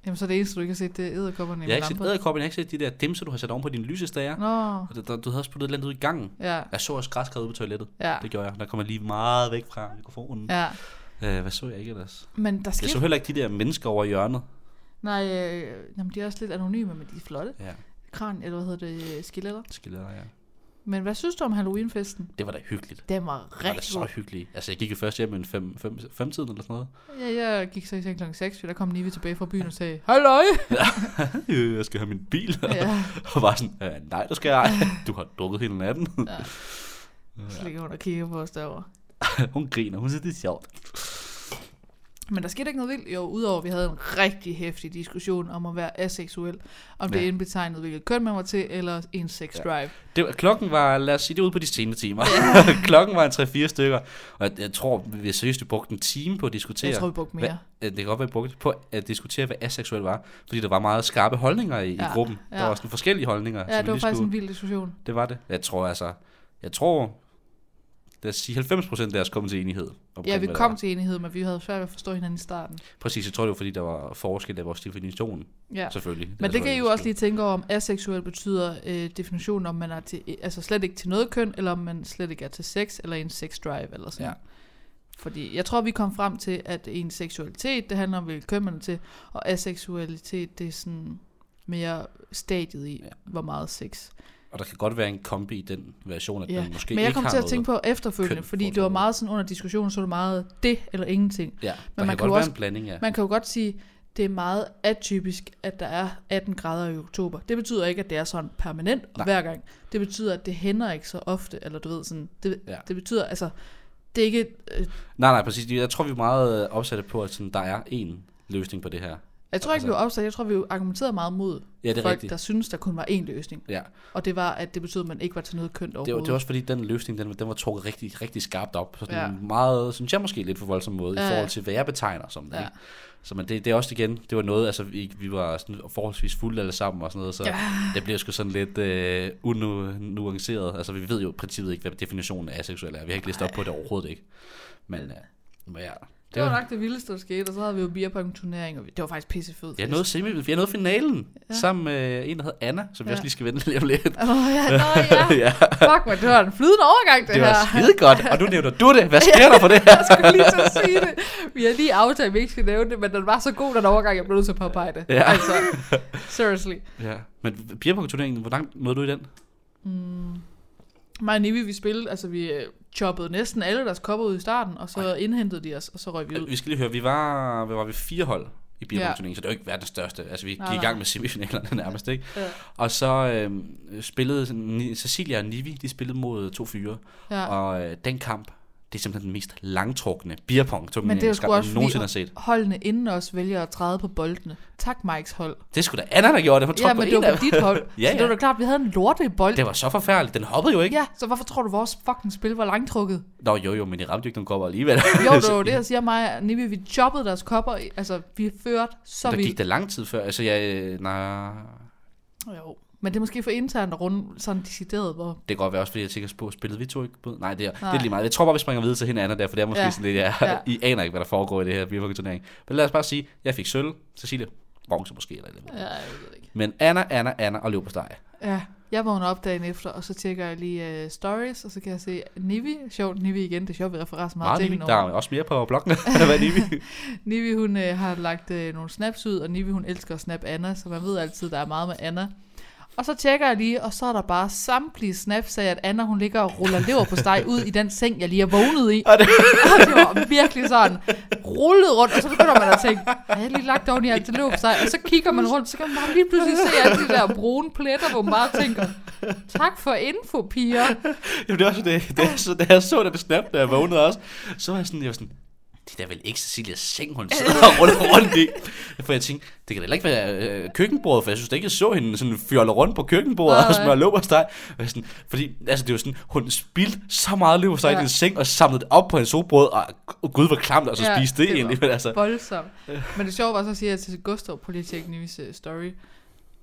Jamen så det eneste du ikke har set, det er edderkopperne i lampen. Jeg har ikke set edderkopperne, jeg har ikke set de der dimser du har sat oven på dine lysestager. Nå. Du havde også puttet et eller andet ud i gangen. Ja. Jeg så også græskræd ude på toilettet. Ja. Det gjorde jeg. Der kom jeg lige meget væk fra mikrofonen. Ja. Øh, hvad så jeg ikke ellers? Men der skete... Jeg så heller ikke de der mennesker over hjørnet. Nej, øh, jamen de er også lidt anonyme, men de er flotte. Ja. Kran, eller hvad hedder det, skilletter? Skilletter, ja. Men hvad synes du om Halloweenfesten? Det var da hyggeligt. Det var rigtig. Det var da så hyggeligt. Altså jeg gik jo først hjem en fem, fem, fem tiden eller sådan noget. Ja, jeg gik så i seng klokken seks, for der kom Nive tilbage fra byen og sagde, halløj! Ja, jeg skal have min bil. Ja. Og var sådan, nej, du skal jeg. Du har drukket hele natten. Ja. Ja. Så ligger hun og kigger på os derovre. Hun griner, hun synes det er sjovt. Men der skete ikke noget vildt. Jo, udover vi havde en rigtig heftig diskussion om at være aseksuel. Om ja. det indbetegnede, hvilket køn man var til, eller en sex drive. Ja. Klokken var, lad os sige det ud på de senere timer. Ja. Klokken var en tre-fire stykker. Og jeg, jeg tror, vi har seriøst brugt en time på at diskutere. Jeg tror, vi brugte mere. Hvad, det kan godt være, vi brugte på at diskutere, hvad aseksuel var. Fordi der var meget skarpe holdninger i, ja. i gruppen. Der ja. var sådan forskellige holdninger. Ja, det var faktisk skulle. en vild diskussion. Det var det. Jeg tror altså, jeg tror... Lad os sige, halvfems procent af os kom til enighed. Ja, vi kom til enighed, men vi havde svært ved at forstå hinanden i starten. Præcis, jeg tror det var, fordi der var forskel af vores definition, ja. selvfølgelig. Men det, det kan I jo også lige tænke over, om aseksuel betyder øh, definitionen, om man er til, altså slet ikke til noget køn, eller om man slet ikke er til sex, eller en sex drive, eller sådan. Ja. Fordi jeg tror, vi kom frem til, at en seksualitet, det handler om, hvilket køn man er til, og aseksualitet, det er sådan mere stadiet i, ja. hvor meget sex. Og der kan godt være en kombi i den version, at ja. man måske ikke har noget. Men jeg kom til at tænke på efterfølgende, fordi det var meget sådan under diskussionen, så var det meget det eller ingenting. Ja, men man kan, kan også, en blanding, ja. man kan jo godt sige, det er meget atypisk, at der er atten grader i oktober. Det betyder ikke, at det er sådan permanent og hver gang. Det betyder, at det hænder ikke så ofte, eller du ved sådan, det, ja. det betyder altså, det er ikke... Øh, nej, nej, præcis. Jeg tror, vi er meget opsatte på, at sådan, der er én løsning på det her. Jeg tror ikke, vi var opsat. Jeg tror, vi argumenterede meget mod ja, folk, rigtigt. der synes der kun var én løsning. Ja. Og det var, at det betød, at man ikke var til noget kønt overhovedet. Det var også fordi, den løsning, den, den var trukket rigtig, rigtig skarpt op. På sådan en ja. meget, synes jeg måske lidt for voldsom måde, ja. i forhold til, hvad jeg betegner som det. Ja. Så men det, det er også igen, det var noget, altså vi, vi var sådan forholdsvis fulde alle sammen og sådan noget, så ja. det blev sgu sådan lidt øh, unuanceret. Altså vi ved jo i princippet ikke, hvad definitionen af aseksuel er. Vi har ikke listet op på det overhovedet ikke. Men, øh, men ja... Det var nok det vildeste, der skete, og så havde vi jo beerpong-turnering, og det var faktisk pissefedt. Jeg nåede, semi- jeg nåede finalen, ja. sammen med en, der hed Anna, som ja. vi også lige skal vende lidt om lidt. Åh, oh, ja, nej, ja. ja. Fuck, man, det var en flydende overgang, det, det her. Det var skide godt, og nu nævner du det. Hvad sker ja, der for det her? Jeg skulle lige så sige det. Vi har lige aftalt, at vi ikke skal nævne det, men den var så god, den overgang, jeg blev nødt til at påpege det. Ja. Altså, seriously. Ja. Men beerpong-turneringen, hvor langt nåede du i den? Mm. Mig og Nivi, vi spillede, altså vi choppede næsten alle deres kopper ud i starten, og så Ej. indhentede de os, og så røg vi ud. Vi skal lige høre, vi var, hvad var vi, fire hold i beerpong-turneringen, ja. så det var ikke verdens største. Altså vi gik nej, i gang med semifinalerne nærmest, ikke? Ja. Og så øh, spillede Cecilia og Nivi, de spillede mod to fyre, ja. og øh, den kamp, det er simpelthen den mest langtrukne beerpong-turnering, men det er jo også nogensinde har set. Holdene inden os vælger at træde på boldene. Tak Mikes hold. Det skulle da Anna, der gjorde det. Hun ja, men det var af. på dit hold. ja, ja. Så det var da klart, vi havde en lorte bold. Det var så forfærdeligt. Den hoppede jo ikke. Ja, så hvorfor tror du, vores fucking spil var langtrukket? Nå jo jo, men I ramte jo ikke nogen kopper alligevel. jo, det var det, jeg siger mig. Nibi, vi choppede deres kopper. Altså, vi førte så vildt. Der gik der lang tid før. Altså, jeg... Nej. Jo. Men det er måske for internt at runde sådan decideret, hvor... Det kan godt være også, fordi jeg tænker på, spillede vi to ikke på? Nej, det er, Nej. Det er lige meget. Jeg tror bare, vi springer videre til hinanden der, for det er måske ja. sådan lidt, jeg, ja. I aner ikke, hvad der foregår i det her beerpong-turnering. Men lad os bare sige, jeg fik sølv, Cecilie, bronze måske, eller eller andet. Ja, jeg ved ikke. Men Anna, Anna, Anna og løbesteg. Ja, jeg vågner op dagen efter, og så tjekker jeg lige uh, stories, og så kan jeg se Nivi, sjovt Nivi igen, det er sjovt, vi refererer så meget til. Der er også mere på bloggen, der var Nivi. Nivi, hun uh, har lagt uh, nogle snaps ud, og Nivi, hun elsker at snappe Anna, så man ved altid, der er meget med Anna. Og så tjekker jeg lige, og så er der bare samtlige snaps af, at Anna hun ligger og ruller leverpostej ud i den seng, jeg lige er vågnet i. Og det, og det var virkelig sådan rullet rundt, og så begynder man at tænke, jeg har lige lagt oven i alt til leverpostej. Og så kigger man rundt, så kan man bare lige pludselig se alle de der brune pletter, hvor man bare tænker, tak for info, piger. Jamen det er også det, det er så, da jeg så det snap, da jeg vågnede også, så var jeg sådan, jeg var sådan, det er da vel ikke Cecilias seng, hun sidder og ruller rundt i. For jeg tænkte, det kan da ikke være øh, køkkenbordet, for jeg synes da ikke, jeg så hende sådan fjolle rundt på køkkenbordet nej, og smøre løbersteg. Fordi altså, det var sådan, hun spildte så meget løbersteg ja. i den seng og samlede det op på en sobrød, og, og gud var klamt, og så ja, spiste det, det egentlig. Men altså. Voldsomt. Men det sjove var så at sige, at til Gustav på lige at tjekke Nivis story,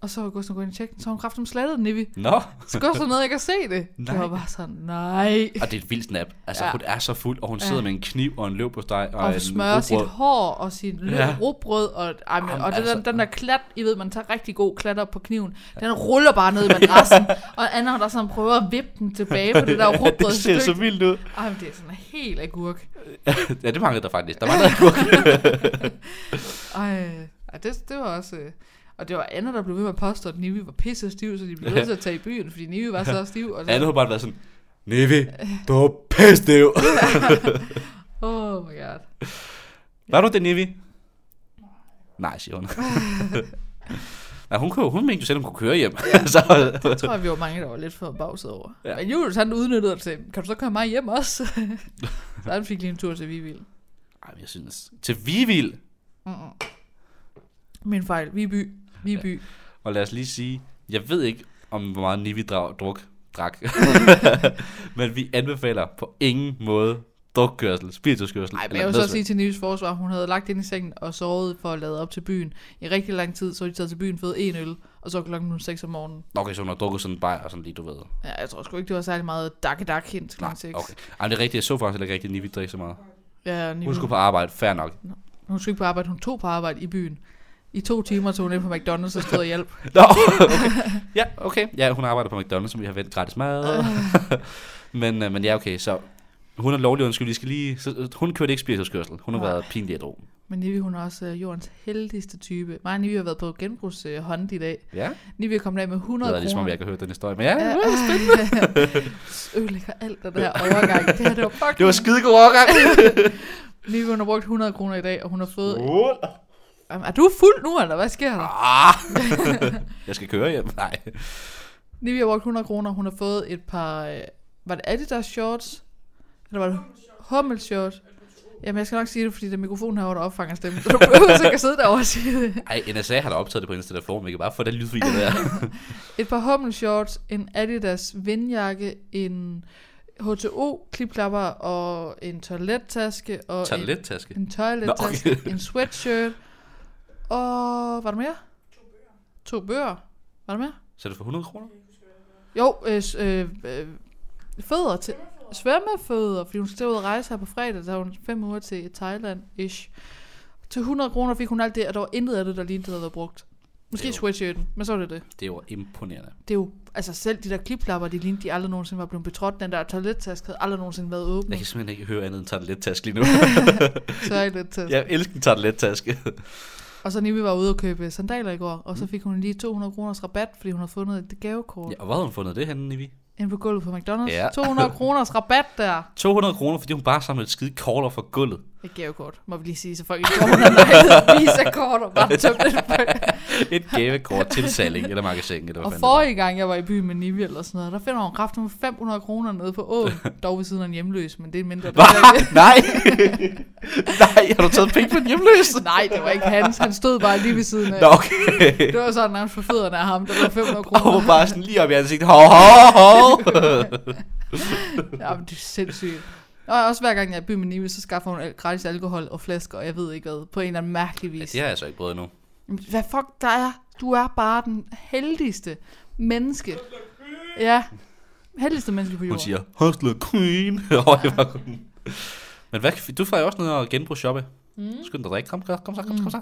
Og så var Gustav gået ind og tjekke den, så hun kraftigt slettet den, Nivi. Nå. Så Gustav nåede ikke at se det. Nej. Det var bare sådan, nej. Og det er et vildt snap. Altså, ja. Hun er så fuld, og hun sidder ja. med en kniv og en løvpostej. Og, og hun smører sit hår og sin løb ja. råbrød. Og, ej, men, Jamen, og det, altså, den, den der klat, I ved, man tager rigtig god klat op på kniven. Den ruller bare ned i madrassen. ja. Og Anna har der sådan prøver at vippe den tilbage på det der råbrød. ja, det ser så vildt ud. Ej, men det er sådan helt agurk. ja, det manglede der faktisk. Der manglede agurk. ej, det, det var også... Og det var Anna, der blev ved med at påstå, at Nivi var pisse stiv, så de blev nødt til at tage i byen, fordi Nivi var så stiv. Og så... Anna har bare været sådan, Nivi, du er pisse stiv. oh my god. Var du det, Nivi? Nej, siger hun. Nej, hun, kunne, hun mente jo selv, hun kunne køre hjem. Ja, så... Det tror jeg, vi var mange, der var lidt for bagset over. Ja. Men Julius, han udnyttede det til, kan du så køre mig hjem også? så han fik lige en tur til Vivild. Ej, jeg synes, til Vivild? Min fejl, Viby. Viby. Ja. Og lad os lige sige, jeg ved ikke, om hvor meget Nivi druk, drak, men vi anbefaler på ingen måde drukkørsel, spirituskørsel. Nej, men jeg vil så sige til Nivis forsvar, hun havde lagt ind i sengen og sovet for at lade op til byen. I rigtig lang tid, så de taget til byen, fået en øl, og så klokken seks om morgenen. Okay, så hun har drukket sådan en bajer, sådan lige, du ved. Ja, jeg tror sgu ikke, det var særlig meget dak-dak hen til klokken seks. Okay. Jamen, det er rigtigt, jeg så faktisk heller ikke rigtigt, at Nivi drikker så meget. Ja, Nivi... Hun skulle på arbejde, fair nok. Hun skulle ikke på arbejde, hun tog på arbejde i byen. I to timer tog hun ind på McDonald's og stod og hjælp. Nå, okay. Ja, okay. Ja, hun arbejder på McDonald's, som vi har vendt gratis mad. men, men ja, okay, så hun er lovlig undskyld. Vi skal lige, så, hun kørte ikke spirituskørsel. Hun har været pinlig at droge. Men Nivi, hun er også uh, jordens heldigste type. Mig og Nivi har været på genbrugs uh, hånd i dag. Ja. Nivi er kommet af med hundrede kroner. Det er ligesom, om jeg ikke har hørt den historie. Men ja, det er spændende. Ødelægger alt det der overgang. Det her, det var fucking... Det var skidegod overgang. Nivi, hun har brugt hundrede kroner i dag, og hun har fået... Oh. Er du fuld nu, eller hvad sker der? Ah, jeg skal køre hjem, nej. Nivi har brugt hundrede kroner, hun har fået et par... Øh, var det Adidas shorts? Eller var det Hummel shorts? Jamen, jeg skal nok sige det, fordi der mikrofonen herovre, der opfanger stemmen. Så du behøver sikkert at sidde derovre og sige det. Ej, N S A har da optaget det på Insta, der får mig. Bare få den lydfri, det der. Et par Hummel shorts, en Adidas vindjakke, en... H T O, klipklapper og en toilettaske. Og toilettaske? En, en toilettaske, okay. En sweatshirt. Og var der mere? To bøger. To bøger. Var der mere? Så er det for hundrede kroner? Jo, øh, øh, øh, fødder til... Svømmefødder, fordi hun stod ud og rejse her på fredag, så har hun fem uger til Thailand-ish. Til hundrede kroner fik hun alt det, og der var intet af det, der lignede, der var brugt. Måske sweatshirten, men så var det det. Det var imponerende. Det er jo... Altså selv de der klipklapper, de lignede, de aldrig nogensinde var blevet betrådt. Den der toilettaske havde aldrig nogensinde været åbnet. Jeg kan simpelthen ikke høre andet end toilettaske lige nu. Toilettaske. Jeg elsker toilettaske. Og så Nivi var ude og købe sandaler i går, og så fik hun lige to hundrede kroners rabat, fordi hun havde fundet et gavekort. Ja, og hvor havde hun fundet det henne, Nivi? Inde på gulvet på McDonald's. Ja. to hundrede kroners rabat der. to hundrede kroner, fordi hun bare samlede et skide korter fra gulvet. Et gavekort, må vi lige sige, så folk ikke tror, hun har leget vise kort og bare tømte det på. Et gavekort til salg eller magasin. Eller og forrige gang, jeg var i byen med Nivi eller sådan noget, der finder hun kraften med fem hundrede kroner nede på åen. Dog ved siden af en hjemløs, men det er mindre. Hva? Nej! Nej, har du taget penge på en hjemløs? Nej, det var ikke hans. Han stod bare lige ved siden af. Nå, okay. Det var sådan, at han for fødderne af ham, der var fem hundrede kroner. Og var bare sådan lige op i ansigtet. Hov, hov, hov. Jamen, det er sindssygt. Og også hver gang jeg er i byen med Nivi, så skaffer hun gratis alkohol og flasker, og jeg ved ikke hvad, på en eller anden mærkelig vis. Ja, det har jeg så ikke prøvet endnu. Hvad fuck der er? Du er bare den heldigste menneske. Ja, heldigste menneske på jorden. Hun siger, hustle queen. Men hvad, du får jo også noget at genbrugshoppe. Mm. Skynd dig drikke. Kom, kom, kom så, kom, kom så.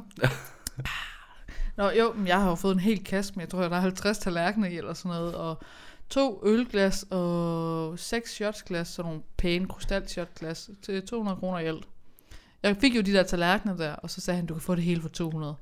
Nå jo, jeg har jo fået en hel kasse, men jeg tror, der er halvtreds tallerkener i eller sådan noget, og... To ølglas og seks shotsglas, sådan nogle pæne krystalshotglas til to hundrede kroner i alt. Jeg fik jo de der tallerkener der, og så sagde han, du kan få det hele for to hundrede.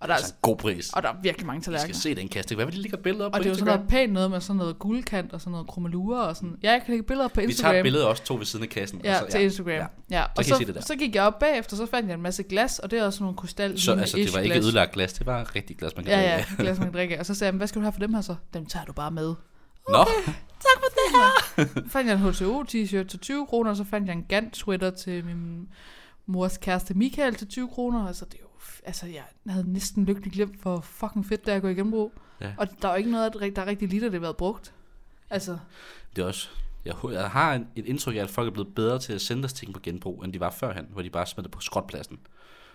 Og der er altså en god pris. Og der er virkelig mange tallerkener. Jeg skal se den kaste. Hvad vil de lægge billeder op og på Instagram? Og det er jo sådan noget pænt noget med sådan noget guldkant og sådan noget krummelure og sådan. Ja, jeg kan lægge billeder op på Instagram. Vi tager billeder også to ved siden af kassen. Ja, og så, ja. Til Instagram. Ja. Ja. Og så, så, så gik jeg op bagefter, så fandt jeg en masse glas, og det er også sådan nogle krystal. Så altså, det var ikke ødelagt glas, det var rigtig glas, man kan drikke. Ja, ja, glas, man kan drikke. Og så sagde jeg, hvad skal du have for dem her så? Dem tager du bare med. Okay, nå. Tak for det her. Fandt jeg en H T O t-shirt til tyve kroner, og så fandt jeg en Gant sweater til min mors kæreste Michael til tyve kroner. Altså, det er jo, altså jeg havde næsten lykkelig glemt, hvor fucking fedt det er at gå i genbrug. Ja. Og der er jo ikke noget, der er rigtig lidt, det har været brugt. Altså. Det er også, Jeg, jeg har en, et indtryk af, at folk er blevet bedre til at sende deres ting på genbrug, end de var førhen, hvor de bare smed det på skrotpladsen.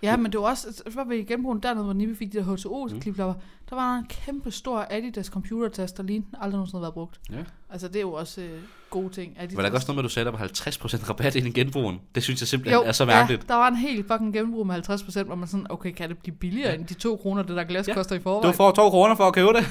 Ja, men det var også, så var vi i genbrugen dernede, hvor Nibi fik de der H T O-klipklapper. Mm. Der var en kæmpe stor Adidas computertast, der lignede aldrig nogensinde været brugt. Ja. Altså, det er jo også øh, gode ting. Adidas. Var der også noget med, du sagde, der var halvtreds procent rabat i den genbrugen? Det synes jeg simpelthen jo, er så mærkeligt. Ja, der var en helt fucking genbrug med halvtreds procent, hvor man sådan, okay, kan det blive billigere ja. end de to kroner, det der glas ja. koster i forvejen? Du får to kroner for at købe det.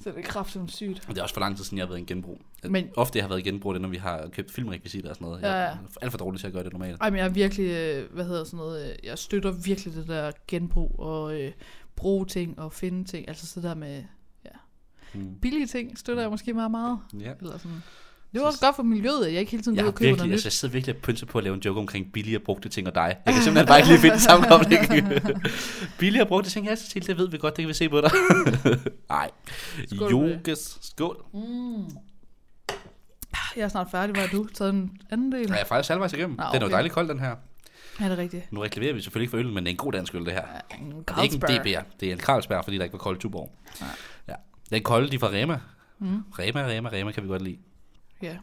Så det er kraftigt sygt. Det er også for lang tid siden, jeg har været i en genbrug. Men, ofte jeg har været i genbrug, det er, når vi har købt filmrekvisitter og sådan noget. Jeg ja, ja. er alt for dårlig til at gøre det normalt. Ej, men jeg er virkelig, hvad hedder sådan noget, jeg støtter virkelig det der genbrug og øh, bruge ting og finde ting. Altså så der med ja. hmm. billige ting støtter jeg måske meget meget. Ja. Eller sådan. Det var også godt for miljøet, at jeg ikke hele tiden går ud og køber virkelig, noget altså, nyt. Jeg sidder virkelig og pynser på at lave en joke omkring billige og brugte ting og dig. Jeg kan simpelthen bare ikke lige finde sammenkomling. Billige og brugte ting, ja, så til det ved vi godt, det kan vi se på dig. Nej. Jokes. Skål. Mm. Jeg er snart færdig, var du taget en anden del? Ja, jeg er faktisk halvvejs igennem. Ah, okay. Den er jo dejligt kold, den her. Ja, det er rigtigt. Nu reklamerer vi selvfølgelig ikke for øl, men det er en god dansk øl, det her. Ja, en Carlsberg. Det er ikke en D B R. Det er en Carlsberg, fordi der ikke var kold Tuborg. Nej. Ja. Den kolde, de er fra Rema. Mm. Rema, Rema, Rema kan vi godt lide. Ja.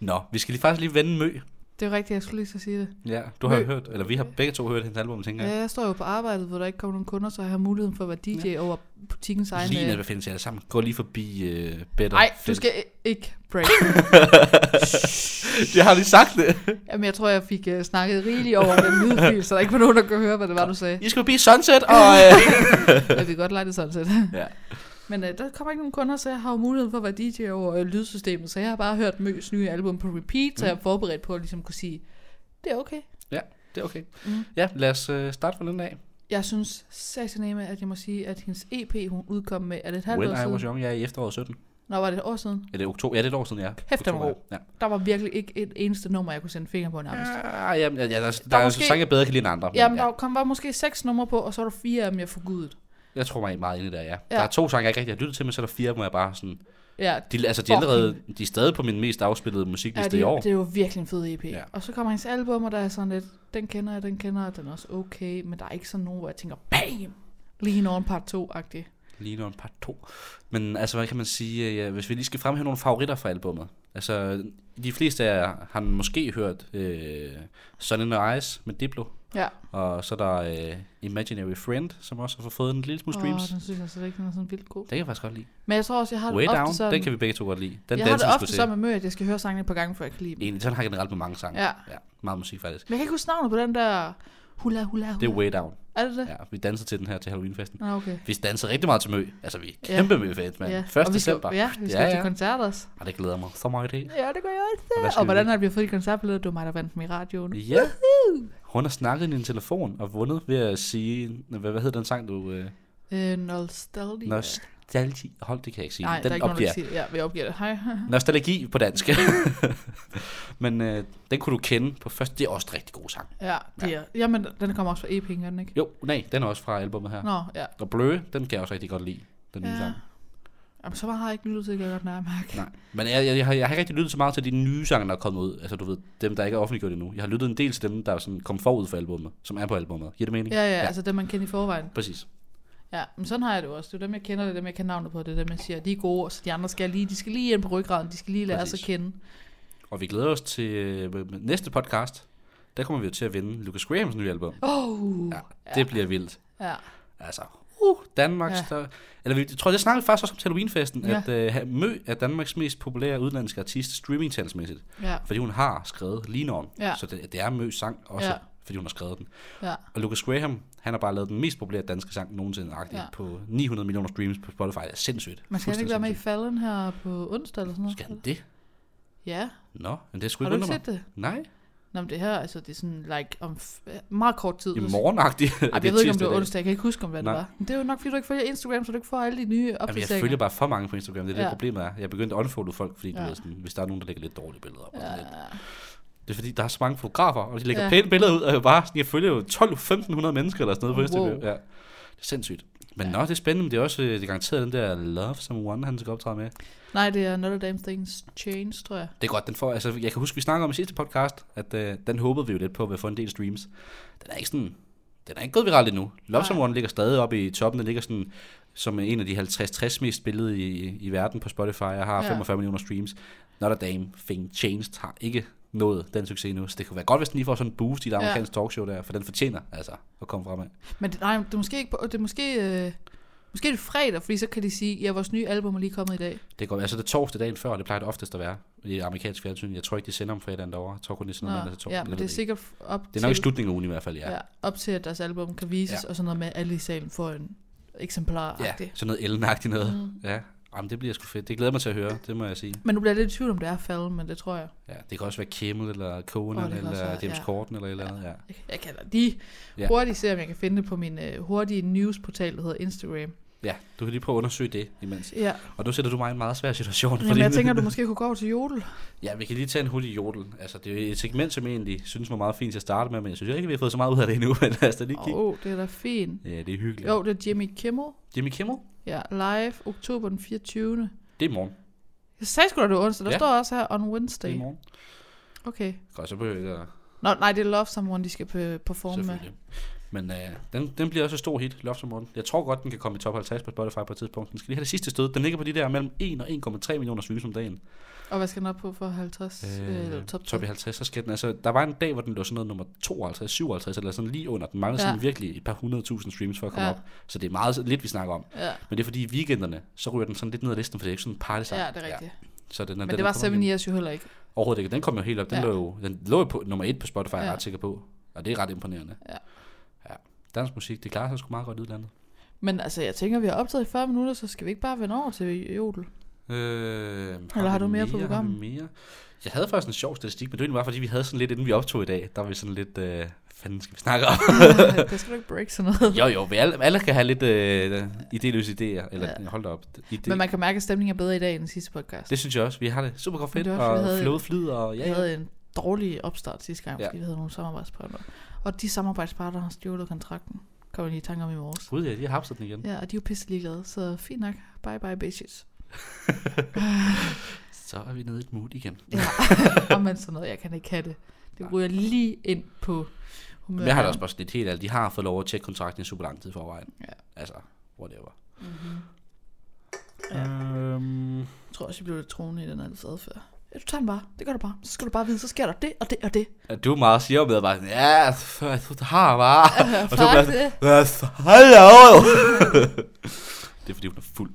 Nå, vi skal lige faktisk lige vende Mø. Det er rigtigt, jeg skulle lige så sige det. Ja, du har Mø. hørt, eller vi har begge to hørt hendes album, tænker jeg. Ja, jeg står jo på arbejdet, hvor der ikke kommer nogen kunder, så jeg har muligheden for at være D J ja. over butikkens egne. Lige når vi finder sig alle sammen. Gå lige forbi uh, Better. Nej, du skal ikke break. Jeg har lige sagt det. Jamen, jeg tror, jeg fik uh, snakket rigeligt over den lydfil, så der ikke var nogen, der kunne høre, hvad det var, du sagde. I skal forbi Sunset, og... Uh... jeg vil godt lide det Sunset. Ja. Men øh, der kommer ikke nogen kunder, så jeg har jo mulighed for at være D J over øh, lydsystemet, så jeg har bare hørt Møs nye album på repeat, så jeg er forberedt på at ligesom kunne sige, det er okay. Ja, det er okay. Mm. Ja, lad os øh, starte fra den af. Jeg synes sataneme, at jeg må sige, at hendes E P, hun udkom med, er det et halvt år siden? Young, jeg er i efteråret sytten. Nå, var det et år siden? Ja, det er, oktober, ja, det er et år siden, ja. Kæft, der var god. Ja. Der var virkelig ikke et eneste nummer, jeg kunne sende finger på nærmest. Ja, ja, ja der, der, der, der er måske, sang, jeg bedre kan lide end andre. Men, jamen, ja. der kom bare måske seks numre på, og så var der fire af dem, jeg forgudet. Jeg tror mig meget inde i der, ja. ja. Der er to sange, jeg ikke rigtig har lyttet til, men så er der fire, hvor jeg bare sådan... Ja, de, altså, de, allerede, de er stadig på min mest afspillede musikliste ja, i år. Det er jo virkelig en fed E P. Ja. Og så kommer hans album, og der er sådan lidt, den kender jeg, den kender jeg, den er også okay, men der er ikke sådan nogen, hvor jeg tænker, bam, lige nogen part to-agtig. Lige nogen part to. Men altså, hvad kan man sige, ja, hvis vi lige skal fremhæve nogle favoritter fra albumet. Altså, de fleste af jer har måske hørt øh, Sun in the Ice med Diplo. Ja. Og så er der øh, Imaginary Friend, som også har fået en lille smule streams. Åh, oh, den synes jeg så rigtig, den er sådan vildt god. Den kan jeg faktisk godt lide. Men jeg tror også, jeg har Way det ofte down, sådan... den kan vi begge to godt lide. Den jeg har det ofte sådan med Mø, at jeg skal høre sangen et par gange, før jeg kan lide dem. Egentlig, sådan har jeg generelt med mange sange. Ja. ja. Meget musik faktisk. Men jeg kan ikke huske navnet på den der hula hula hula. Det er Way Down. Er det det? Ja, vi danser til den her til Halloweenfesten. Ah, okay. Vi danser rigtig meget til Mø. Altså, vi er kæmpe ja. Mø-fans, mand. Ja. første december. Ja, vi skal ja, ja. til koncert også. Og det glæder mig så meget det. Ja, det gør jeg også. Og, og hvordan har vi fået et koncertbillede? Det var mig, der vandt dem i radioen. Ja. Woohoo! Hun har snakket i en telefon og vundet ved at sige... Hvad, hvad hedder den sang, du... Øh... Øh, nostalgi. Nostalgi. Hold, det kan jeg ikke sige. Nej, den der er ikke opgiver. Nogen, der ja, vi opgiver det. Hej. Nostalgi på dansk. Men øh, den kunne du kende på først. Det er også en rigtig god sang. Ja, det er. Jamen, den kommer også fra E P'en, er den ikke? Jo, nej, den er også fra albumet her. Nå, ja. Og Bløe, den kan jeg også rigtig godt lide, den ja. nye sang. Jamen, så har jeg ikke lyttet til, kan jeg godt nærmærke. Nej, men jeg, jeg, jeg, har, jeg har ikke rigtig lyttet så meget til de nye sange, der er kommet ud. Altså, du ved, dem, der ikke er offentliggjort endnu. Jeg har lyttet en del til dem, der sådan kom forud for albumet, som er på albumet. Giver det mening? Ja, ja, ja. Altså dem, man kender i forvejen. Præcis. Ja, men sådan har jeg det også. Det er dem, jeg kender, det er dem, jeg kan navnet på. Det er dem, jeg siger, de er gode, og så de andre skal lige, de skal lige ind på ryggraden. De skal lige lære sig at kende. Og vi glæder os til næste podcast. Der kommer vi jo til at vinde Lucas Grahams nye album. Oh, ja, det ja. bliver vildt. Ja. Altså... Uh, Danmarks ja. der, eller vi tror, det snakkede faktisk også om Halloweenfesten, ja. at uh, Mø er Danmarks mest populære udenlandske artist streamingtalsmæssigt, ja. fordi hun har skrevet Ligneren, ja. så det, det er Møs sang også, ja. fordi hun har skrevet den. Ja. Og Lucas Graham, han har bare lavet den mest populære danske sang nogensinde, ja. på ni hundrede millioner streams på Spotify. Det er sindssygt. Man skal ikke være med i Fallen her på onsdag eller sådan noget. Skal den det? Ja. Nå, men det er sgu ikke under mig. Har du ikke set det? Nej. Nå, men det her, altså det er sådan, like, om f- meget kort tid. I morgenagtigt. Jeg ved ikke, om det var onsdag, jeg kan ikke huske, om hvad Nej. det var. Men det er jo nok, fordi du ikke følger Instagram, så du ikke får alle de nye opdateringer. Jamen, jeg følger bare for mange på Instagram, det er ja. det, problemet er. Jeg begyndte at unfolde folk, fordi ja. du ved, sådan, hvis der er nogen, der lægger lidt dårlige billeder op. Ja. Og lidt. Det er fordi, der er så mange fotografer, og de lægger ja. pæne billeder ud, og jeg, bare, sådan, jeg følger jo tolv til femten hundrede mennesker eller sådan noget på Instagram. Wow. Ja. Det er sindssygt. Men ja. nå, det er spændende, men det er også det er garanteret den der Love Someone, han skal optræde med. Nej, det er Notre Dame Things Change, tror jeg. Det er godt, den får, altså jeg kan huske, vi snakkede om i sidste podcast, at øh, den håbede vi jo lidt på, at vi får en del streams. Den er ikke sådan, den er ikke gået viralt endnu. Love Nej. Someone ligger stadig oppe i toppen, den ligger sådan som er en af de halvtreds til tres mest spillede i, i verden på Spotify, og har femogfyrre ja. millioner streams. Not a damn thing changed har ikke nået den succes nu, så det kunne være godt, hvis den lige får sådan en boost i det amerikanske ja. talkshow der, for den fortjener altså at komme fremad. Men det, nej, det er måske, ikke, det er måske, øh, måske det er fredag, fordi så kan de sige, ja, vores nye album er lige kommet i dag. Det går, altså det er torsdag dagen før, og det plejer det oftest at være i amerikansk fjernsyn. Jeg tror ikke, de sender om fredagen derovre. Jeg tror kun, de sender om torsdag. Ja, men det er sikkert op til... Det er nok i slutningen af ugen i hvert fald, ja. ja. Op til, at deres album kan vises, ja. og sådan noget med, at alle i salen får en eksemplar-agtigt. Ja, sådan noget ellenagtigt noget. Mm. Ja. Jamen, det bliver sgu fedt. Det glæder mig til at høre, det må jeg sige. Men nu bliver jeg lidt i tvivl, om det er Falme, men det tror jeg. Ja, det kan også være Kimmel, eller Conan, oh, eller James ja. Corden, eller et eller andet. Ja. Ja. Jeg kan da lige ja. hurtigt se, om jeg kan finde det på min uh, hurtige newsportal, der hedder Instagram. Ja, du kan lige prøve at undersøge det imens. Ja. Og nu sætter du mig i en meget svær situation. Jamen, fordi... jeg tænker, du måske kunne gå over til Jodel. Ja, vi kan lige tage en hurtig Jodel. Altså, det er et segment, som jeg egentlig synes var meget fint til at starte med, men jeg synes ikke, vi har fået så meget ud af det endnu. Men lad os da lige kigge. Åh, oh, det er da fint. Ja, det er hyggeligt. Jo, det er Jimmy Kimmel. Jimmy Kimmel? Ja, live oktober den fireogtyvende. Det er i morgen. Jeg sagde sgu da, det er onsdag. Der ja. står også her on Wednesday. Det er i morgen. Okay. Godt, så behøver jeg ikke at... Nå, nej, det er Love Someone, de skal performe med. Men øh, den, den bliver også et stor hit, Love Someone. Jeg tror godt, den kan komme i top halvtreds på Spotify på et tidspunkt. Den skal lige have det sidste stød. Den ligger på de der mellem en og en komma tre millioner streams om dagen. Og hvad skal den op på for halvtreds? Øh, øh, top top halvtreds, så skal den. Altså, der var en dag, hvor den lå sådan noget nummer tooghalvtreds, syvoghalvtreds, eller sådan lige under. Den manglede ja. sådan virkelig et par hundredtusind streams for at komme ja. op. Så det er meget lidt, vi snakker om. Ja. Men det er fordi i weekenderne, så ryger den sådan lidt ned ad listen, for det er ikke sådan en partysang. Ja, det er rigtigt. Ja. Så den, men den, det var Seven Years jo heller ikke. Overhovedet ikke. Den kom jo helt op. Den ja. lå jo, den lå jo på nummer et på Spotify, ja. ret sikker på. Og det er ret imponerende. Ja. Ja, dansk musik, det klarer sig sgu meget godt udlandet. Men altså, jeg tænker, vi har optaget i fyrre minutter, så skal vi ikke bare vende over til Jodel? Øh, har Eller har du mere, mere på programmet? Mere? Jeg havde faktisk en sjov statistik, men det var egentlig bare, fordi vi havde sådan lidt, inden vi optog i dag, der var vi sådan lidt, øh, fanden skal vi snakke om? Ja, det skal du ikke break sådan noget. Jo, jo, vi alle, alle kan have lidt øh, idéløse idéer, eller ja. hold da op. Idé. Men man kan mærke, at stemningen er bedre i dag end den sidste podcast. Det synes jeg også. Vi har det super godt fedt, det også, og flowet flyder. Og, ja, vi havde en dårlig opstart sidste gang, fordi ja. vi havde nogle samarbejdspartner. Og de samarbejdsparter har stjålet kontrakten. Kommer lige i tanke om i morges. Gud ja, de har hapset den igen. Ja, og de er jo pisse ligeglade, så fint nok. Bye bye bitches. Så er vi nede i et mood igen. Ja, og man sådan noget, jeg kan ikke have det. Det ryger lige ind på humøret. Men jeg har da også bare sådan lidt helt alt. De har fået lov at tjekke kontrakten i super lang tid forvejen. Ja. Altså, whatever. Mm-hmm. Ja. Um... Jeg tror også, jeg blev lidt troende i den anden adfærd. Du tager den bare, det gør du bare. Så skal du bare vide, så sker der det og det og det. Ja, du er meget siger med bare sådan, ja, du har bare. Og så bare sådan, det er fordi hun er fuld.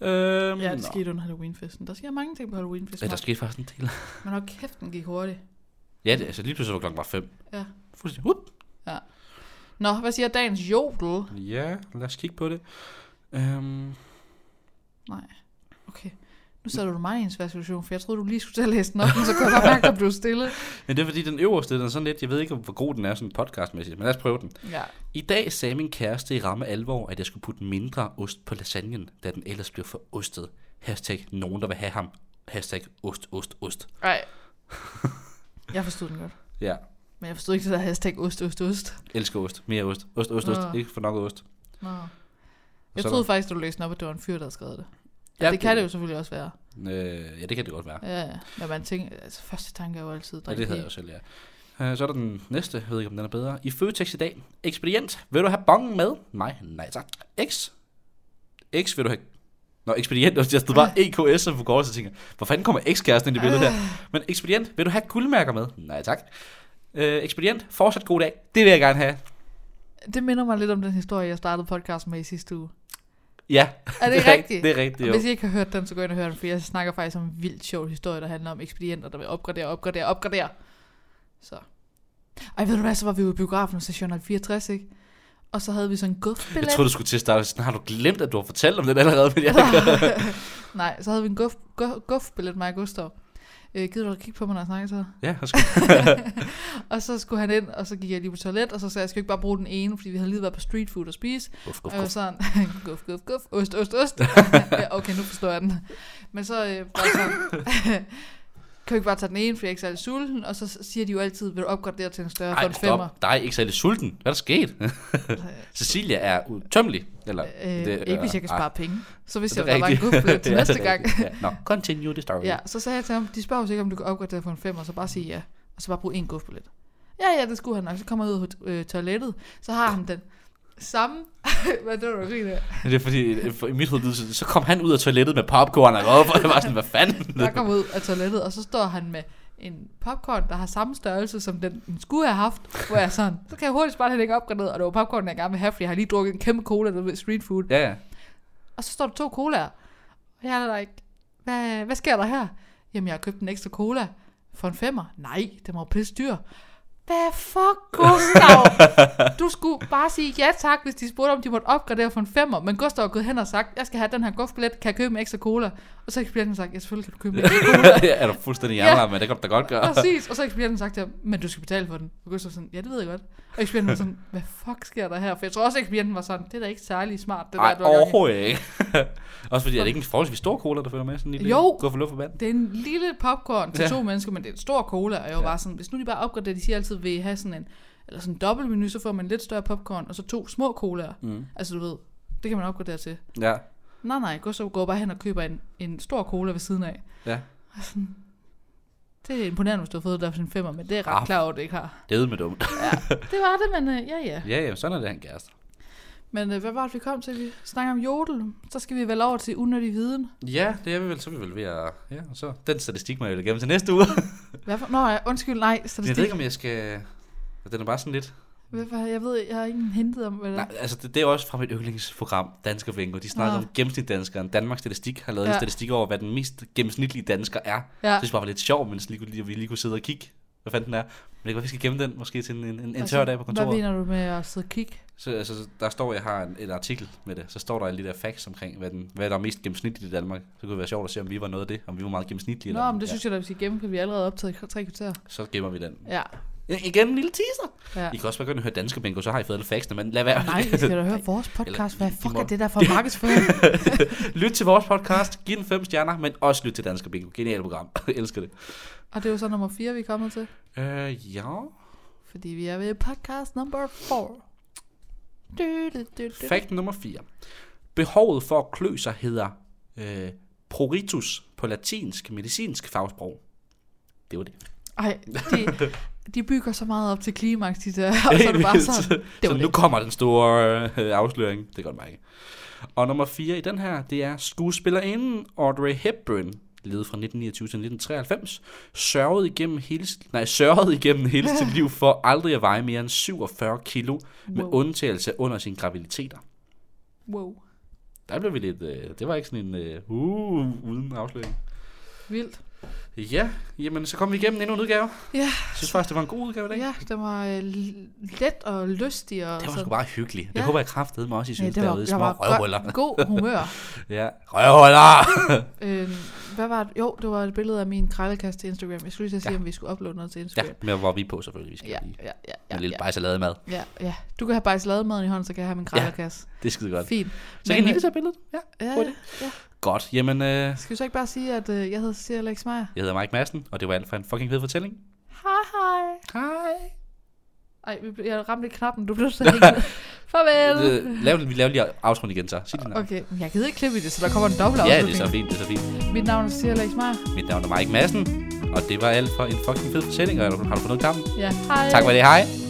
Øhm, ja, det skete under Halloweenfesten. Der sker mange ting på Halloweenfesten. Ja, der skete faktisk en del. Men nok kæft, den gik hurtigt. Ja, det, altså lige pludselig var klokken bare fem. Ja. Fuldstændig, hup. Ja. Nå, hvad siger dagens Jodel? Ja, lad os kigge på det. Øhm. Nej, okay. Nu sætter du mig i en svær situation, for jeg troede, du lige skulle til at læse den op, så kunne jeg bare mærke, at blive stille. Men det er fordi, den øverste, den er sådan lidt, jeg ved ikke, hvor god den er sådan podcastmæssigt, men lad os prøve den. Ja. I dag sagde min kæreste i ramme alvor, at jeg skulle putte mindre ost på lasagnen, da den ellers blev for ostet. Hashtag nogen, der vil have ham. Hashtag ost, ost, ost. Nej. Jeg forstod den godt. Ja. Men jeg forstod ikke det der hashtag ost, ost, ost. Elsker ost. Mere ost. Ost, ost, ost. Nå. Ikke for nok ost. Nå. Jeg troede faktisk, du læste den op, at det var en fyr, der havde skrevet det. Ja, det kan det jo selvfølgelig også være. Øh, ja, det kan det godt være. Ja, ja. Når man tænker, altså første tanke er jo altid... Ja, det havde jeg jo selv, ja. Øh, så er der den næste, jeg ved ikke, om den er bedre. I Føtex i dag. Ekspedient, vil du have bongen med? Nej, nej tak. X. X vil du have... Nå, ekspedient, jeg stod bare E K S, som forgår, så tænker jeg, hvor fanden kommer X-kæresten ind i billedet der? Men ekspedient, vil du have guldmærker med? Nej tak. Øh, ekspedient, fortsat god dag. Det vil jeg gerne have. Det minder mig lidt om den historie, jeg startede podcasten med i sidste uge. Ja, er det, det er rigtigt. Det er rigtigt, jo. Hvis I ikke har hørt den, så gå ind og hør den, for jeg snakker faktisk om en vildt sjov historie, der handler om ekspedienter, der vil opgradere, opgradere, opgradere. Så. Ej, ved du hvad, så var vi jo i biografen hos Journal fireogtres, ikke? Og så havde vi sådan en gufbillet. Jeg troede, du skulle til at starte, sådan, har du glemt, at du har fortalt om den allerede? Men jeg... Nej, så havde vi en guf, guf, gufbillet, mig og Gustav. Øh, gider du at kigge på mig, når jeg snakker så? Ja, jeg skulle. Og så skulle han ind, og så gik jeg lige på toilet, og så sagde jeg, jeg skal ikke bare bruge den ene, fordi vi havde lige været på street food og spise. Guff, guff, guff. Sådan, guff, guff, guff, ost, ost, ost. Ja, okay, nu forstår jeg den. Men så øh, var sådan, kan vi ikke bare tage den ene, fordi jeg er ikke særlig sulten, og så siger de jo altid, vil du opgradere til en større for en femmer? Nej, ikke særlig sulten. Hvad er der sket? Cecilia er utømmelig. Eller, øh, det, ikke eller, hvis jeg kan spare ej. penge. Så hvis jeg der var en gufbillet til næste gang. Ja. Nå, no, continue, det starter. Ja, så sagde jeg til ham, de spørger jo ikke, om du kan opgradere for en femmer, så bare sige ja. Og så bare bruge en gufbillet. Ja, ja, det skulle han nok. Så kommer han ud på øh, toilettet, så har han den. samme. Hvad det var du griner? Det er fordi, i mit hoved, så kom han ud af toilettet med popcorn og råb, og jeg var sådan, hvad fanden? Jeg kom ud af toilettet, og så står han med en popcorn, der har samme størrelse, som den, den skulle have haft, hvor jeg sådan, så kan jeg hurtigt bare lægge opgraderet, og det var popcorn, jeg gerne vil have, fordi jeg har lige drukket en kæmpe cola, der var street food. Ja, ja. Og så står der to colaer, og jeg er der ikke, hvad, hvad sker der her? Jamen, jeg har købt en ekstra cola for en femmer. Nej, det var pisse dyr. Hvad fuck, Gustav? Du skulle bare sige ja tak, hvis de spurgte, om de måtte opgradere for en femmer. Men Gustav er gået hen og sagt, jeg skal have den her gufbillet, kan jeg købe en ekstra cola? Og så har ekspedienten sagt, ja, selvfølgelig kan du købe en ekstra cola. Ja, er du fuldstændig hjernet, ja, men det kan du da godt gøre. Præcis, og så har ekspedienten sagt, ja, men du skal betale for den. Og Gustav sådan, ja, det ved jeg godt. Og ekspedienten var sådan, hvad fuck sker der her? For jeg tror også, ekspedienten var sådan, det er da ikke særlig smart. Det nej, overhovedet ikke. Også fordi, er det ikke en forholdsvis stor cola, der følger med? Sådan en jo, det er en lille popcorn til ja. to mennesker, men det er en stor cola. Og jeg var ja. bare sådan, hvis nu de bare opgraderer, de siger altid vil I have sådan en, eller sådan en dobbeltmenu, så får man lidt større popcorn, og så to små colaer. Mm. Altså du ved, det kan man opgradere til. Ja. Nej, nej, Gustav går bare hen og køber en, en stor cola ved siden af. Ja. Og sådan, det er imponerende, hvis du har fået det der for sin femmer, men det er ret Arf. klar over, det ikke har. Det er med dumt. Ja, det var det, men ja, ja. Ja, ja, sådan er det, han kæreste. Men hvad var det, vi kom til? Vi snakker om Jodel. Så skal vi vel over til unødig viden. Ja, det er vi vel. Så er vi vel ved at... Ja, og så den statistik må jeg jo gennem til næste uge. Hvad for? Nå, undskyld, nej, statistik. Men jeg ved ikke, om jeg skal... Den er bare sådan lidt... Hvorfor? Jeg ved, jeg har ingen hentet om... Eller? Nej, altså det, det er også fra mit yndlingsprogram, Dansker Bingo. De snakker ja. om gennemsnitdanskeren. Danmarks Statistik har lavet ja. en statistik over, hvad den mest gennemsnitlige dansker er. Ja. Så det var bare lidt sjovt, mens lige, vi lige kunne sidde og kigge, hvad fanden den er. Men jeg kan faktisk gemme den måske til en, en, en altså, tør dag på kontoret. Hvad mener du med at sidde og kigge? Så altså, der står, jeg har en, en artikel med det. Så står der en lille facts omkring, hvad, den, hvad der er mest gennemsnitligt i Danmark. Så kunne det være sjovt at se, om vi var noget af det. Om vi var meget gennemsnitlige. Nå, eller, men det ja. synes jeg da, vi skal gemme, for vi er allerede optaget i tre kvarter. Så gemmer vi den. Ja. Igen en lille teaser. Ja. I kan også begynde at høre Danske Bingo, så har I fået alle factsene, men lad være. Nej, I skal da høre vores podcast. Hvad fuck er det der for markedsføring? Lyt til vores podcast, giv den fem stjerner, men også lyt til Danske Bingo. Genialt program. Jeg elsker det. Og det er jo så nummer fire, vi er kommet til. Øh, ja. Fordi vi er ved podcast nummer fire. Fact nummer fire. Behovet for kløser hedder øh, pruritus på latinsk medicinsk fagsprog. Det var det. Ej, de, de bygger så meget op til klimaks, de der, og så er det bare sådan. Det så så det. Nu kommer den store øh, afsløring. Det gør det mig ikke. Og nummer fire i den her, det er skuespillerinden Audrey Hepburn, ledet fra nitten niogtyve til nitten treoghalvfems, sørgede igennem hele, nej, sørgede igennem hele sit liv for aldrig at veje mere end syvogfyrre kilo, med wow. undtagelse under sine graviditeter. Wow. Der blev vi lidt, øh, det var ikke sådan en øh, uh, uden afsløring. Vildt. Ja, jamen så kom vi igennem endnu en udgave. Ja. Jeg synes faktisk, det var en god udgave i dag. Ja, det var let og lystig. Og det var sgu bare hyggeligt. Ja. Det håber jeg kraftede mig også, I synes, ja, derude. Små røvhuller. Rø- god humør. Ja, røvhuller! øhm, hvad var det? Jo, det var et billede af min krejlekast til Instagram. Jeg skulle lige sige, ja. om vi skulle uploade noget til Instagram. Ja, men hvor var vi på selvfølgelig. Vi skal ja, lige ja, ja, ja, en lille ja. bajsalademad. Ja, ja. Du kan have bajsalademaden i hånden, så kan jeg have min krejlekast. Ja, det er skide godt. Fint. Så kan I lige tage billedet? Ja, ja, ja. Godt, jamen... Øh... Skal vi så ikke bare sige, at øh, jeg hedder Cecilia Alex Meyer? Jeg hedder Mike Madsen, og det var alt for en fucking fed fortælling. Hej, hej. Hej. Ej, jeg ramte ikke knappen, du blev så hængende. Farvel. Lav, vi laver lige afslutning igen så. Sig din navn. Okay, jeg gider ikke klippe i det, så der kommer en dobbelt afslutning. Ja, det er så fint, det er så fint. Mit navn er Cecilia Alex Meyer. Mit navn er Mike Madsen, og det var alt for en fucking fed fortælling, og har du fået noget kampen? Ja, hej. Tak for det, hej.